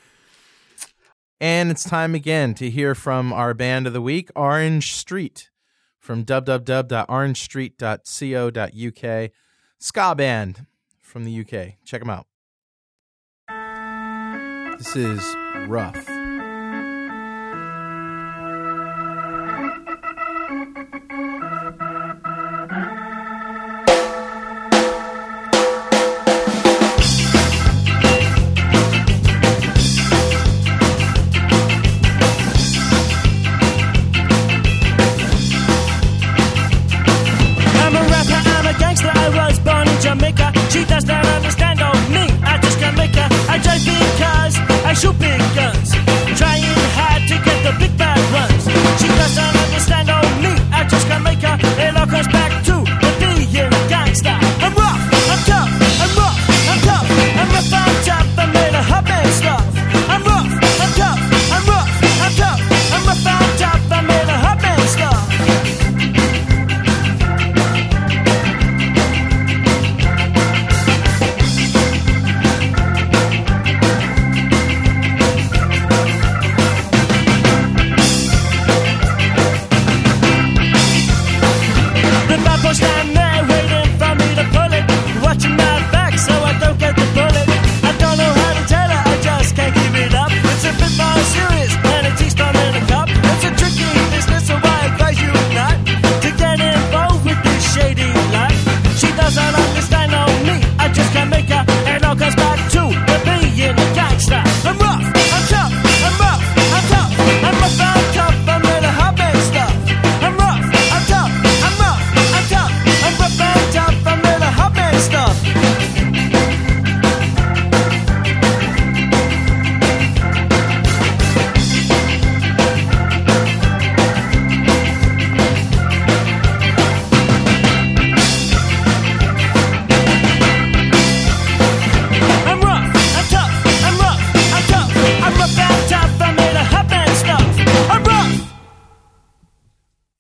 And it's time again to hear from our band of the week, Orange Street, from www.orangestreet.co.uk. Ska band from the UK. Check them out. This is Rough. She doesn't understand on me. I just can't make her. I drive big cars, I shoot big guns.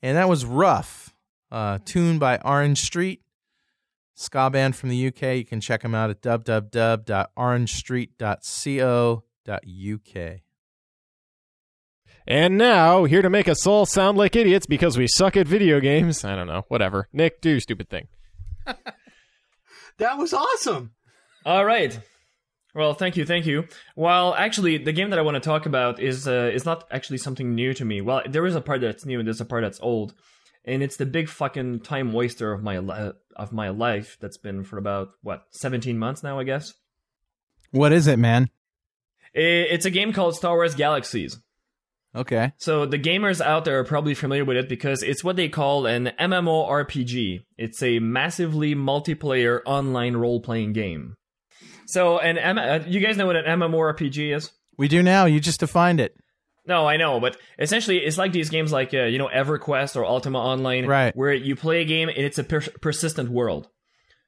And that was Rough, tuned by Orange Street, ska band from the UK. You can check them out at www.orangestreet.co.uk. And now, here to make us all sound like idiots because we suck at video games. I don't know, whatever. Nick, do stupid thing. That was awesome. All right. Well, thank you. Well, actually, the game that I want to talk about is not actually something new to me. Well, there is a part that's new and there's a part that's old, and it's the big fucking time waster of my life that's been for about 17 months now, I guess. What is it, man? It's a game called Star Wars Galaxies. Okay. So the gamers out there are probably familiar with it because it's what they call an MMORPG. It's a massively multiplayer online role-playing game. So, you guys know what an MMORPG is? We do now. You just defined it. No, I know, but essentially, it's like these games like, EverQuest or Ultima Online, right, where you play a game and it's a persistent world.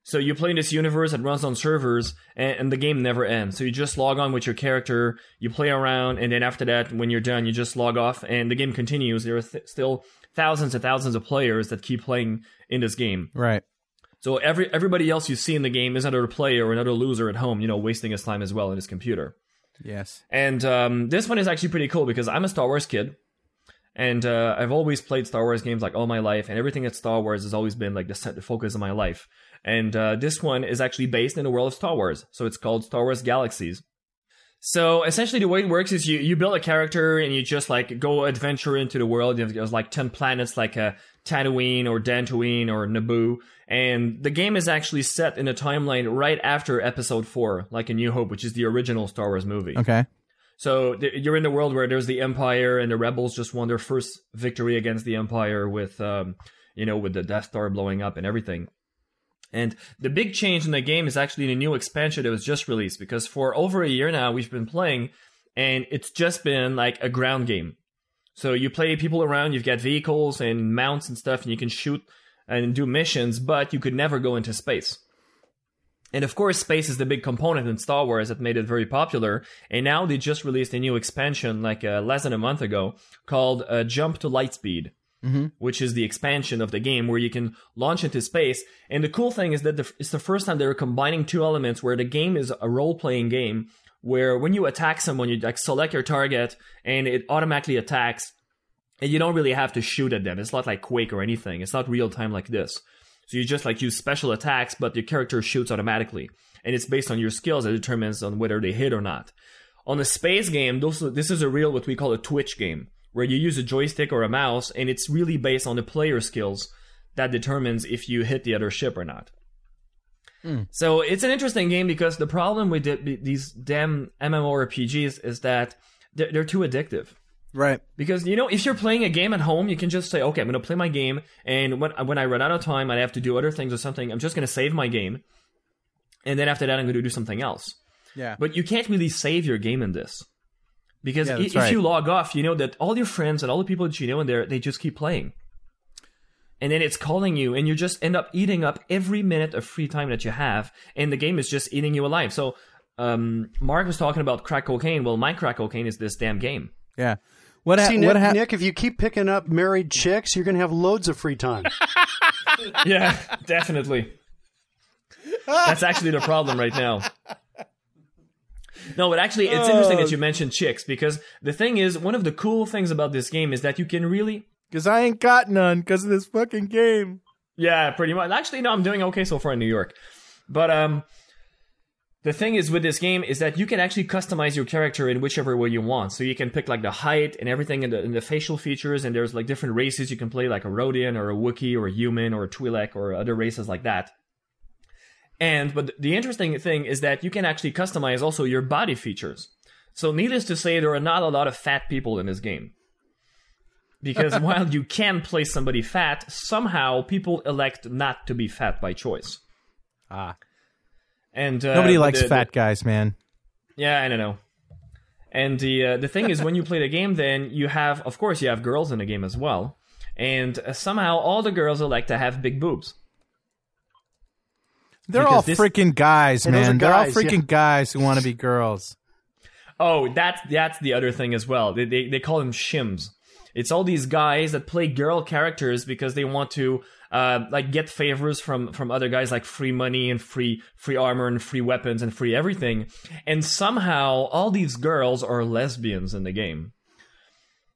So you play in this universe that runs on servers, and the game never ends. So you just log on with your character, you play around, and then after that, when you're done, you just log off, and the game continues. There are still thousands and thousands of players that keep playing in this game. Right. So everybody else you see in the game is another player or another loser at home, wasting his time as well in his computer. Yes. And this one is actually pretty cool because I'm a Star Wars kid, and I've always played Star Wars games like all my life, and everything at Star Wars has always been like the focus of my life. And this one is actually based in the world of Star Wars, so it's called Star Wars Galaxies. So essentially, the way it works is you build a character and you just like go adventure into the world. There's like 10 planets, like Tatooine or Dantooine or Naboo, and the game is actually set in a timeline right after Episode 4, like A New Hope, which is the original Star Wars movie. Okay. So you're in the world where there's the Empire, and the Rebels just won their first victory against the Empire with, with the Death Star blowing up and everything. And the big change in the game is actually the new expansion that was just released, because for over a year now we've been playing and it's just been like a ground game. So you play people around, you've got vehicles and mounts and stuff, and you can shoot and do missions, but you could never go into space. And of course, space is the big component in Star Wars that made it very popular. And now they just released a new expansion like less than a month ago called Jump to Lightspeed. Mm-hmm. Which is the expansion of the game where you can launch into space. And the cool thing is that it's the first time they're combining two elements where the game is a role-playing game where when you attack someone, you like select your target and it automatically attacks and you don't really have to shoot at them. It's not like Quake or anything. It's not real-time like this. So you just like use special attacks, but your character shoots automatically. And it's based on your skills that determines on whether they hit or not. On a space game, this is a real what we call a twitch game, where you use a joystick or a mouse, and it's really based on the player skills that determines if you hit the other ship or not. Mm. So it's an interesting game because the problem with these damn MMORPGs is that they're too addictive. Right. Because, if you're playing a game at home, you can just say, okay, I'm going to play my game, and when I run out of time, I have to do other things or something, I'm just going to save my game, and then after that, I'm going to do something else. Yeah. But you can't really save your game in this. Because if you log off, you know that all your friends and all the people that you know in there, they just keep playing. And then it's calling you, and you just end up eating up every minute of free time that you have, and the game is just eating you alive. So Mark was talking about crack cocaine. Well, my crack cocaine is this damn game. Yeah. Nick, if you keep picking up married chicks, you're going to have loads of free time. Yeah, definitely. That's actually the problem right now. No, but actually, it's interesting that you mentioned chicks, because the thing is, one of the cool things about this game is that you can really... Because I ain't got none because of this fucking game. Yeah, pretty much. Actually, no, I'm doing okay so far in New York. But the thing is with this game is that you can actually customize your character in whichever way you want. So you can pick like the height and everything and the facial features, and there's like different races. You can play like a Rodian or a Wookiee or a human or a Twi'lek or other races like that. But the interesting thing is that you can actually customize also your body features. So needless to say, there are not a lot of fat people in this game. Because while you can play somebody fat, somehow people elect not to be fat by choice. Ah. And nobody likes fat guys, man. Yeah, I don't know. And the thing is, when you play the game, then you have girls in the game as well. And somehow all the girls elect to have big boobs. They're all freaking guys, man. They're all freaking guys who want to be girls. Oh, that's the other thing as well. They call them shims. It's all these guys that play girl characters because they want to like get favors from other guys, like free money and free armor and free weapons and free everything. And somehow all these girls are lesbians in the game.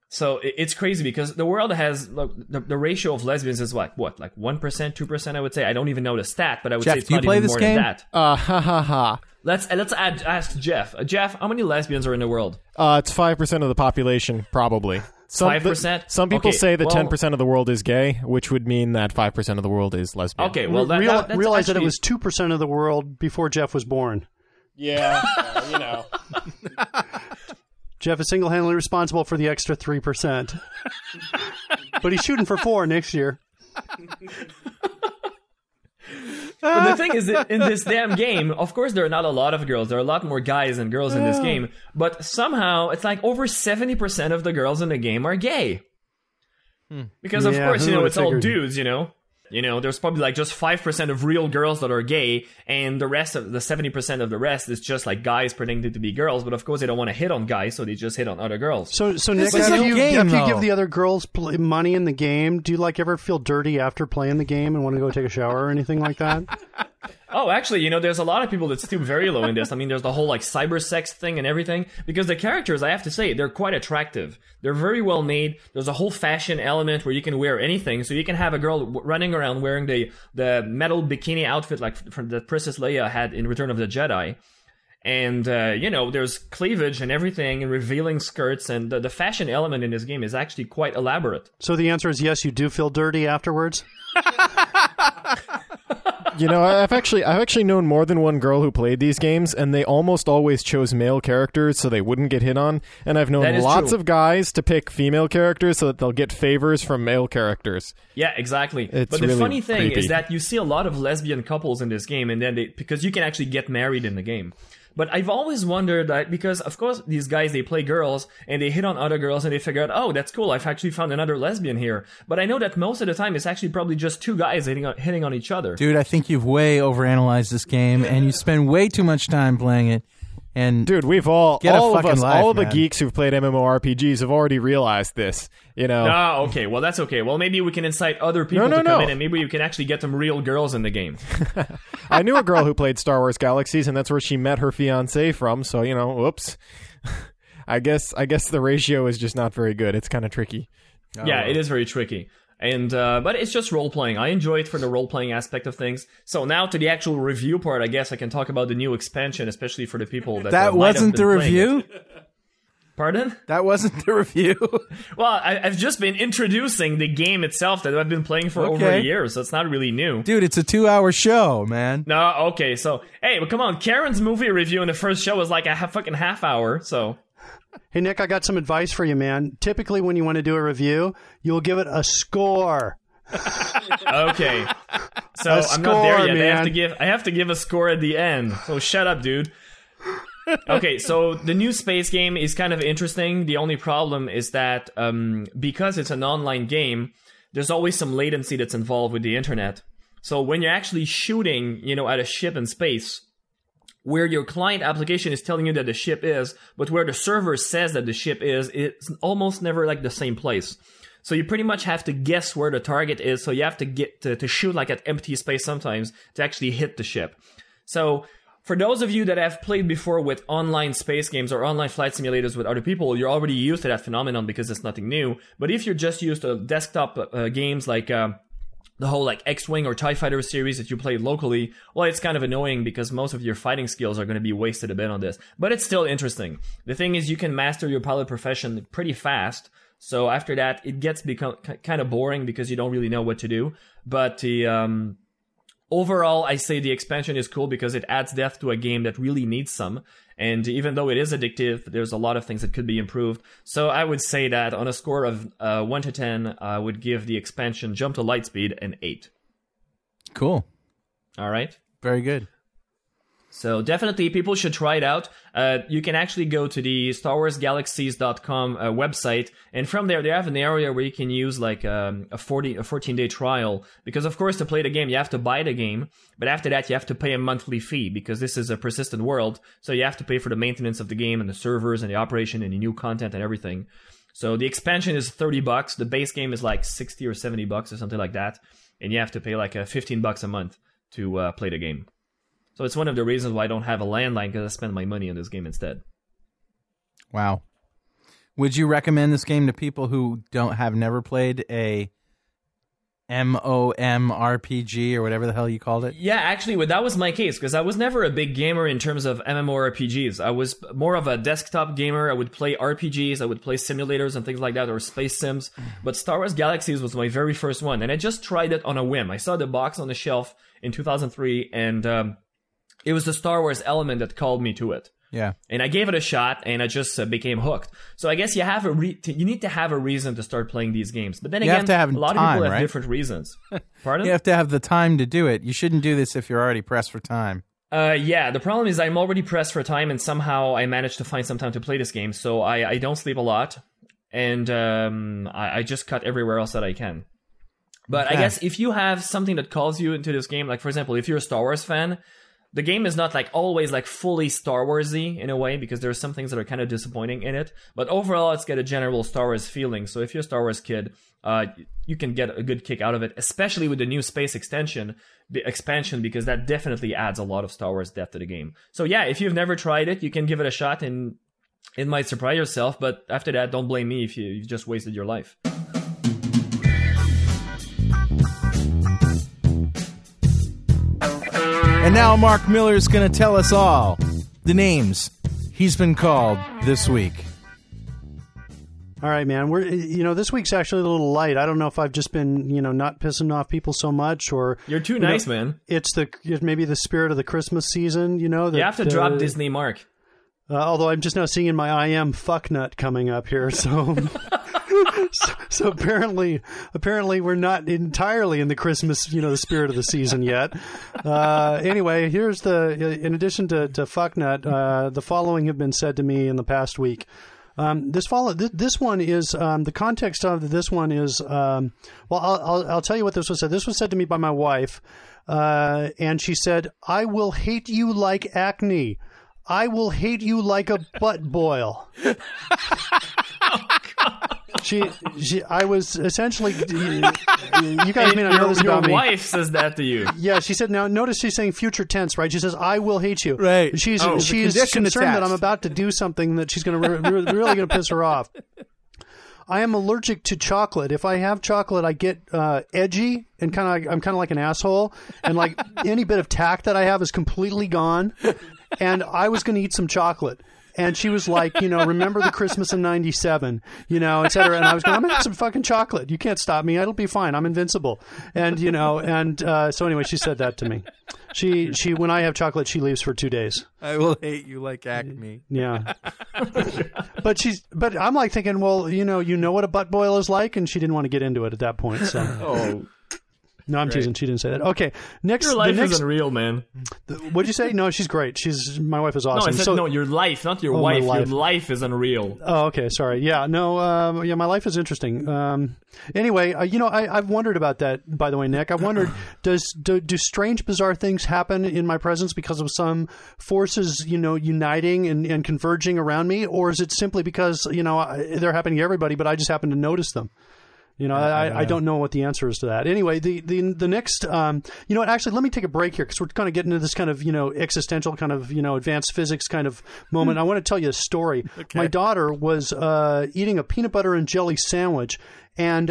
So it's crazy because the world has, look, the ratio of lesbians is like, what, like 1%, 2%, I would say. I don't even know the stat, but I would say it's not even more than that. Let's ask Jeff. Jeff, how many lesbians are in the world? It's 5% of the population, probably. 5%? Some people say that 10% of the world is gay, which would mean that 5% of the world is lesbian. Okay, well, realize that it was 2% of the world before Jeff was born. Yeah, you know. Jeff is single-handedly responsible for the extra 3%. But he's shooting for 4 next year. But the thing is that in this damn game, of course, there are not a lot of girls. There are a lot more guys than girls in this game. But somehow, it's like over 70% of the girls in the game are gay. Because, of course, you know, it's all dudes, you know. You know, there's probably like just 5% of real girls that are gay, and the rest of the 70% of the rest is just like guys pretending to be girls. But of course, they don't want to hit on guys, so they just hit on other girls. So Nick, if you give the other girls money in the game, do you like ever feel dirty after playing the game and want to go take a shower or anything like that? Oh, actually, you know, there's a lot of people that stoop very low in this. I mean, there's the whole, like, cyber sex thing and everything. Because the characters, I have to say, they're quite attractive. They're very well made. There's a whole fashion element where you can wear anything. So you can have a girl running around wearing the metal bikini outfit like from that Princess Leia had in Return of the Jedi. And, you know, there's cleavage and everything and revealing skirts. And the fashion element in this game is actually quite elaborate. So the answer is yes, you do feel dirty afterwards? You know, I've actually known more than one girl who played these games, and they almost always chose male characters so they wouldn't get hit on. And I've known lots of guys to pick female characters so that they'll get favors from male characters. Yeah, exactly. But the funny thing is that you see a lot of lesbian couples in this game, and then because you can actually get married in the game. But I've always wondered that because, of course, these guys, they play girls and they hit on other girls and they figure out, oh, that's cool. I've actually found another lesbian here. But I know that most of the time it's actually probably just two guys hitting on each other. Dude, I think you've way overanalyzed this game and you spend way too much time playing it. And dude, we've all of us, the geeks who've played MMORPGs have already realized this, you know. Oh, okay. Well, that's okay. Well, maybe we can incite other people to come in and maybe you can actually get them real girls in the game. I knew a girl who played Star Wars Galaxies, and that's where she met her fiancé from. So, you know, whoops. I guess the ratio is just not very good. It's kind of tricky. Yeah, it is very tricky. And but it's just role-playing. I enjoy it for the role-playing aspect of things. So now to the actual review part, I guess I can talk about the new expansion, especially for the people that wasn't the review? Pardon? That wasn't the review? Well, I've just been introducing the game itself that I've been playing for over a year, so it's not really new. Dude, it's a 2-hour show, man. No, okay, so... Hey, well, come on, Karen's movie review in the first show was like a fucking half hour, so... Hey, Nick, I got some advice for you, man. Typically, when you want to do a review, you'll give it a score. Okay. So I'm not there yet. I have to give a score at the end. So shut up, dude. Okay, so the new space game is kind of interesting. The only problem is that because it's an online game, there's always some latency that's involved with the internet. So when you're actually shooting, you know, at a ship in space... where your client application is telling you that the ship is, but where the server says that the ship is, it's almost never like the same place. So you pretty much have to guess where the target is, so you have to get to shoot like at empty space sometimes to actually hit the ship. So for those of you that have played before with online space games or online flight simulators with other people, you're already used to that phenomenon because it's nothing new. But if you're just used to desktop games like... the whole like X-Wing or TIE Fighter series that you play locally, well, it's kind of annoying because most of your fighting skills are going to be wasted a bit on this. But it's still interesting. The thing is, you can master your pilot profession pretty fast. So after that, it gets kind of boring because you don't really know what to do. But the overall, I say the expansion is cool because it adds depth to a game that really needs some. And even though it is addictive, there's a lot of things that could be improved. So I would say that on a score of 1 to 10, I would give the expansion Jump to Lightspeed an 8. Cool. All right. Very good. So definitely people should try it out. You can actually go to the StarWarsGalaxies.com website. And from there, they have an area where you can use like a 14-day trial. Because, of course, to play the game, you have to buy the game. But after that, you have to pay a monthly fee because this is a persistent world. So you have to pay for the maintenance of the game and the servers and the operation and the new content and everything. So the expansion is $30. The base game is like $60 or $70 or something like that. And you have to pay like $15 a month to play the game. So it's one of the reasons why I don't have a landline, because I spend my money on this game instead. Wow. Would you recommend this game to people who never played a MMORPG or whatever the hell you called it? Yeah, actually, that was my case, because I was never a big gamer in terms of MMORPGs. I was more of a desktop gamer. I would play RPGs, I would play simulators and things like that, or space sims. But Star Wars Galaxies was my very first one, and I just tried it on a whim. I saw the box on the shelf in 2003, and it was the Star Wars element that called me to it. Yeah. And I gave it a shot, and I just became hooked. So I guess you have you need to have a reason to start playing these games. But then again, a lot of people have different reasons. Pardon? You have to have the time to do it. You shouldn't do this if you're already pressed for time. Yeah, the problem is I'm already pressed for time, and somehow I managed to find some time to play this game. So I don't sleep a lot, and I just cut everywhere else that I can. But okay. I guess if you have something that calls you into this game, like, for example, if you're a Star Wars fan, the game is not like always like fully Star Wars-y in a way, because there are some things that are kind of disappointing in it. But overall, it's got a general Star Wars feeling. So if you're a Star Wars kid, you can get a good kick out of it, especially with the new space expansion, because that definitely adds a lot of Star Wars depth to the game. So yeah, if you've never tried it, you can give it a shot, and it might surprise yourself. But after that, don't blame me if you just wasted your life. And now Mark Miller is going to tell us all the names he's been called this week. All right, man. This week's actually a little light. I don't know if I've just been, not pissing off people so much, or you're too nice, man. It's maybe the spirit of the Christmas season. You have to drop Disney, Mark. Although I'm just now seeing in my I am fucknut coming up here, so. So apparently we're not entirely in the Christmas, the spirit of the season yet. Anyway, in addition to fucknut, the following have been said to me in the past week. The context of this one is, I'll tell you what this was said. This was said to me by my wife, and she said, "I will hate you like acne. I will hate you like a butt boil." I was essentially. You guys may not know this about me. Your wife says that to you. Yeah, she said. Now notice she's saying future tense, right? She says, "I will hate you." Right. She's concerned that I'm about to do something that she's going to really going to piss her off. I am allergic to chocolate. If I have chocolate, I get edgy and I'm kind of like an asshole, and like any bit of tact that I have is completely gone. And I was going to eat some chocolate. And she was like, remember the Christmas of 97, et cetera. And I was going, I'm going to have some fucking chocolate. You can't stop me. It'll be fine. I'm invincible. And, so anyway, she said that to me. She when I have chocolate, she leaves for 2 days. I will hate you like acne. Yeah. But I'm like thinking, well, you know what a butt boil is like. And she didn't want to get into it at that point. So. Oh. No, I'm teasing. She didn't say that. Okay, next. Your life is unreal, man. What'd you say? No, she's great. My wife is awesome. No, I said your life, not your wife. Your life is unreal. Oh, okay, sorry. Yeah, no. Yeah, my life is interesting. Anyway, I've wondered about that. By the way, Nick, I've wondered do strange, bizarre things happen in my presence because of some forces, uniting and converging around me, or is it simply because they're happening to everybody, but I just happen to notice them? I don't know what the answer is to that. Anyway, the next, actually, let me take a break here because we're kind of getting into this kind of, existential kind of, advanced physics kind of moment. I want to tell you a story. Okay. My daughter was eating a peanut butter and jelly sandwich. And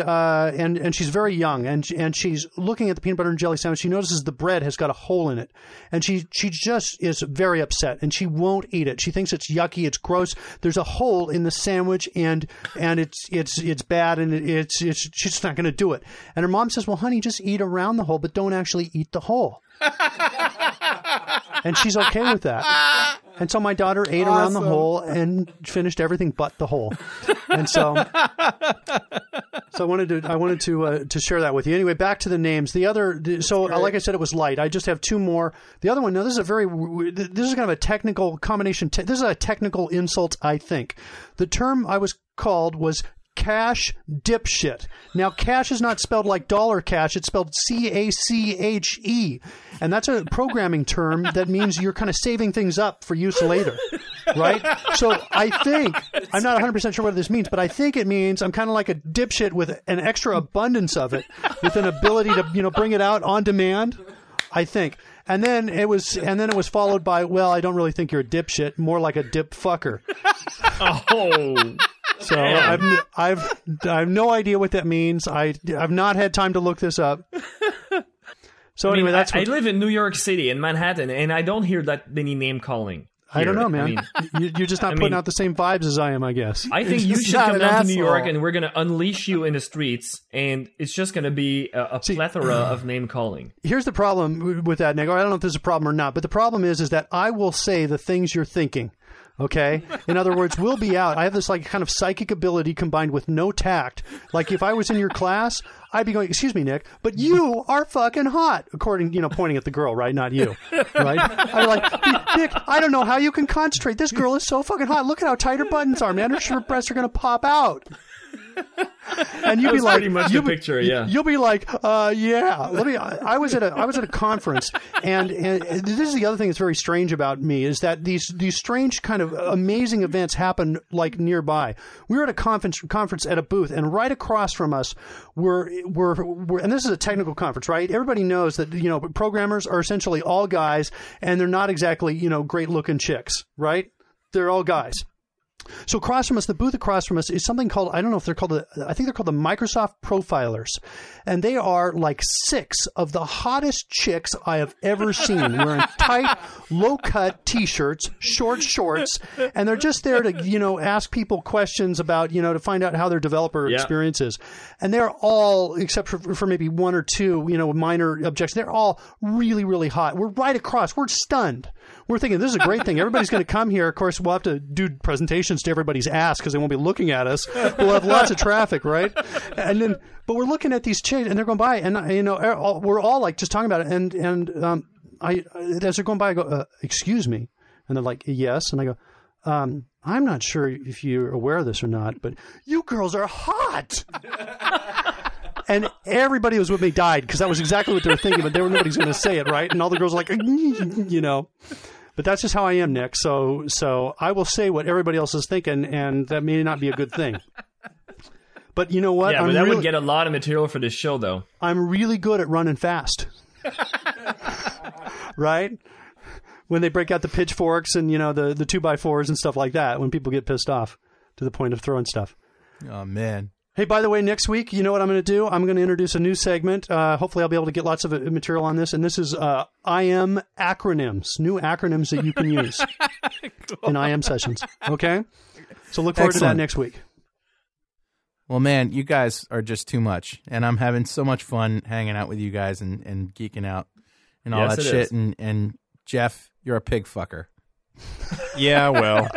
she's very young, and she's looking at the peanut butter and jelly sandwich. She notices the bread has got a hole in it, and she just is very upset, and she won't eat it. She thinks it's yucky, it's gross. There's a hole in the sandwich, and it's bad, and it's she's just not going to do it. And her mom says, "Well, honey, just eat around the hole, but don't actually eat the hole." And she's okay with that. And so my daughter ate around the hole and finished everything but the hole. And so I wanted to share that with you. Anyway, back to the names. Like I said, it was light. I just have two more. The other one, this is kind of a technical combination. This is a technical insult, I think. The term I was called was Cash Dipshit. Now, cash is not spelled like dollar cash. It's spelled C-A-C-H-E. And that's a programming term that means you're kind of saving things up for use later, right? So I think, I'm not 100% sure what this means, but I think it means I'm kind of like a dipshit with an extra abundance of it, with an ability to, you know, bring it out on demand, I think. And then it was followed by, well, I don't really think you're a dipshit, more like a dip fucker. Oh. So I've no idea what that means. I've not had time to look this up. So I mean, anyway, that's. I live in New York City, in Manhattan, and I don't hear that many name calling. Here. I don't know, man. I mean, you're just not putting out the same vibes as I am, I guess. I think you should come down to New York, and we're going to unleash you in the streets, and it's just going to be a plethora of name calling. Here's the problem with that, Nick. I don't know if there's a problem or not, but the problem is that I will say the things you're thinking. Okay. In other words, we'll be out. I have this like kind of psychic ability combined with no tact. Like if I was in your class, I'd be going, excuse me, Nick, but you are fucking hot. According, you know, pointing at the girl, right? Not you, right? I'm like, Nick, I don't know how you can concentrate. This girl is so fucking hot. Look at how tight her buttons are, man. Her breasts are going to pop out. And you'd be like, you'll be like, yeah. I was at a conference, and this is the other thing that's very strange about me is that these strange kind of amazing events happen like nearby. We were at a conference at a booth, and right across from us were and this is a technical conference, right? Everybody knows that, you know, programmers are essentially all guys, and they're not exactly, you know, great looking chicks, right? They're all guys. So across from us, the booth across from us is something called, I don't know if they're called, I think they're called the Microsoft Profilers. And they are like 6 of the hottest chicks I have ever seen wearing tight, low-cut T-shirts, short shorts. And they're just there to, you know, ask people questions about, you know, to find out how their developer experience is. And they're all, except for maybe one or two, you know, minor objections, they're all really, really hot. We're right across. We're stunned. We're thinking, this is a great thing. Everybody's going to come here. Of course, we'll have to do presentations to everybody's ass because they won't be looking at us. We'll have lots of traffic, right? And then, but we're looking at these chicks, and they're going by, and you know, we're all like just talking about it. And as they're going by, I go, excuse me, and they're like, yes, and I go, I'm not sure if you're aware of this or not, but you girls are hot. And everybody who was with me died because that was exactly what they were thinking, but nobody's going to say it, right? And all the girls are like, you know. But that's just how I am, Nick. So I will say what everybody else is thinking, and that may not be a good thing. But you know what? Yeah, but that would get a lot of material for this show, though. I'm really good at running fast. Right? When they break out the pitchforks and, you know, the 2x4s and stuff like that, when people get pissed off to the point of throwing stuff. Oh, man. Hey, by the way, next week, you know what I'm going to do? I'm going to introduce a new segment. Hopefully, I'll be able to get lots of material on this. And this is IM acronyms, new acronyms that you can use cool. in IM sessions. Okay? So look forward to that next week. Well, man, you guys are just too much. And I'm having so much fun hanging out with you guys and geeking out and all that shit. And Jeff, you're a pig fucker. Yeah, well...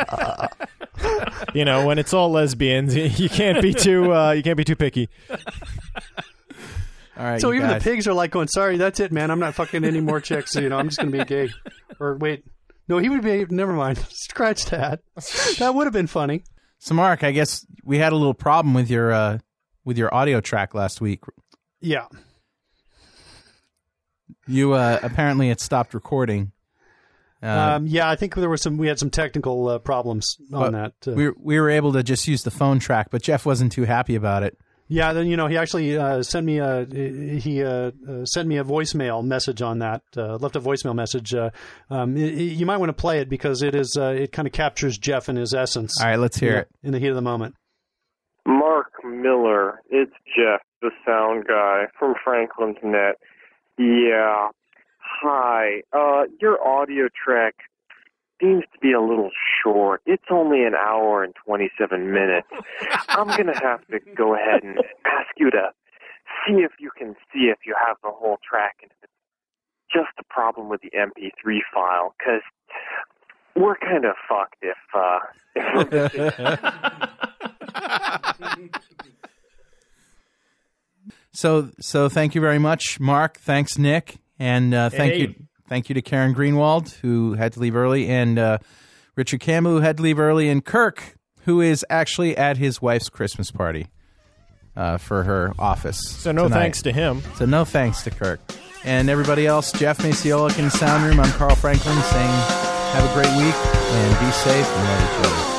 You know, when it's all lesbians, you can't be too picky. All right. So even guys. The pigs are like going, sorry, that's it, man. I'm not fucking any more chicks. You know, I'm just going to be gay. Or wait, no, he would be. Never mind. Scratch that. That would have been funny. So Mark, I guess we had a little problem with your audio track last week. Yeah. You apparently it stopped recording. I think there were we had some technical problems on that. We were able to just use the phone track, but Jeff wasn't too happy about it. Yeah, then you know he actually sent me a voicemail message on that. Left a voicemail message. You might want to play it because it is it kind of captures Jeff in his essence. All right, let's hear it in the heat of the moment. Mark Miller, it's Jeff, the sound guy from Franklin's Net. Yeah. Hi, your audio track seems to be a little short. It's only an hour and 27 minutes. I'm going to have to go ahead and ask you to see if you have the whole track. And if it's just a problem with the MP3 file, because we're kind of fucked if So thank you very much, Mark. Thanks, Nick. And thank you to Karen Greenwald, who had to leave early, and Richard Campbell, who had to leave early, and Kirk, who is actually at his wife's Christmas party for her office. So no tonight. Thanks to him. So no thanks to Kirk. And everybody else, Jeff Maciolek in the sound room. I'm Carl Franklin saying have a great week and be safe and love each other.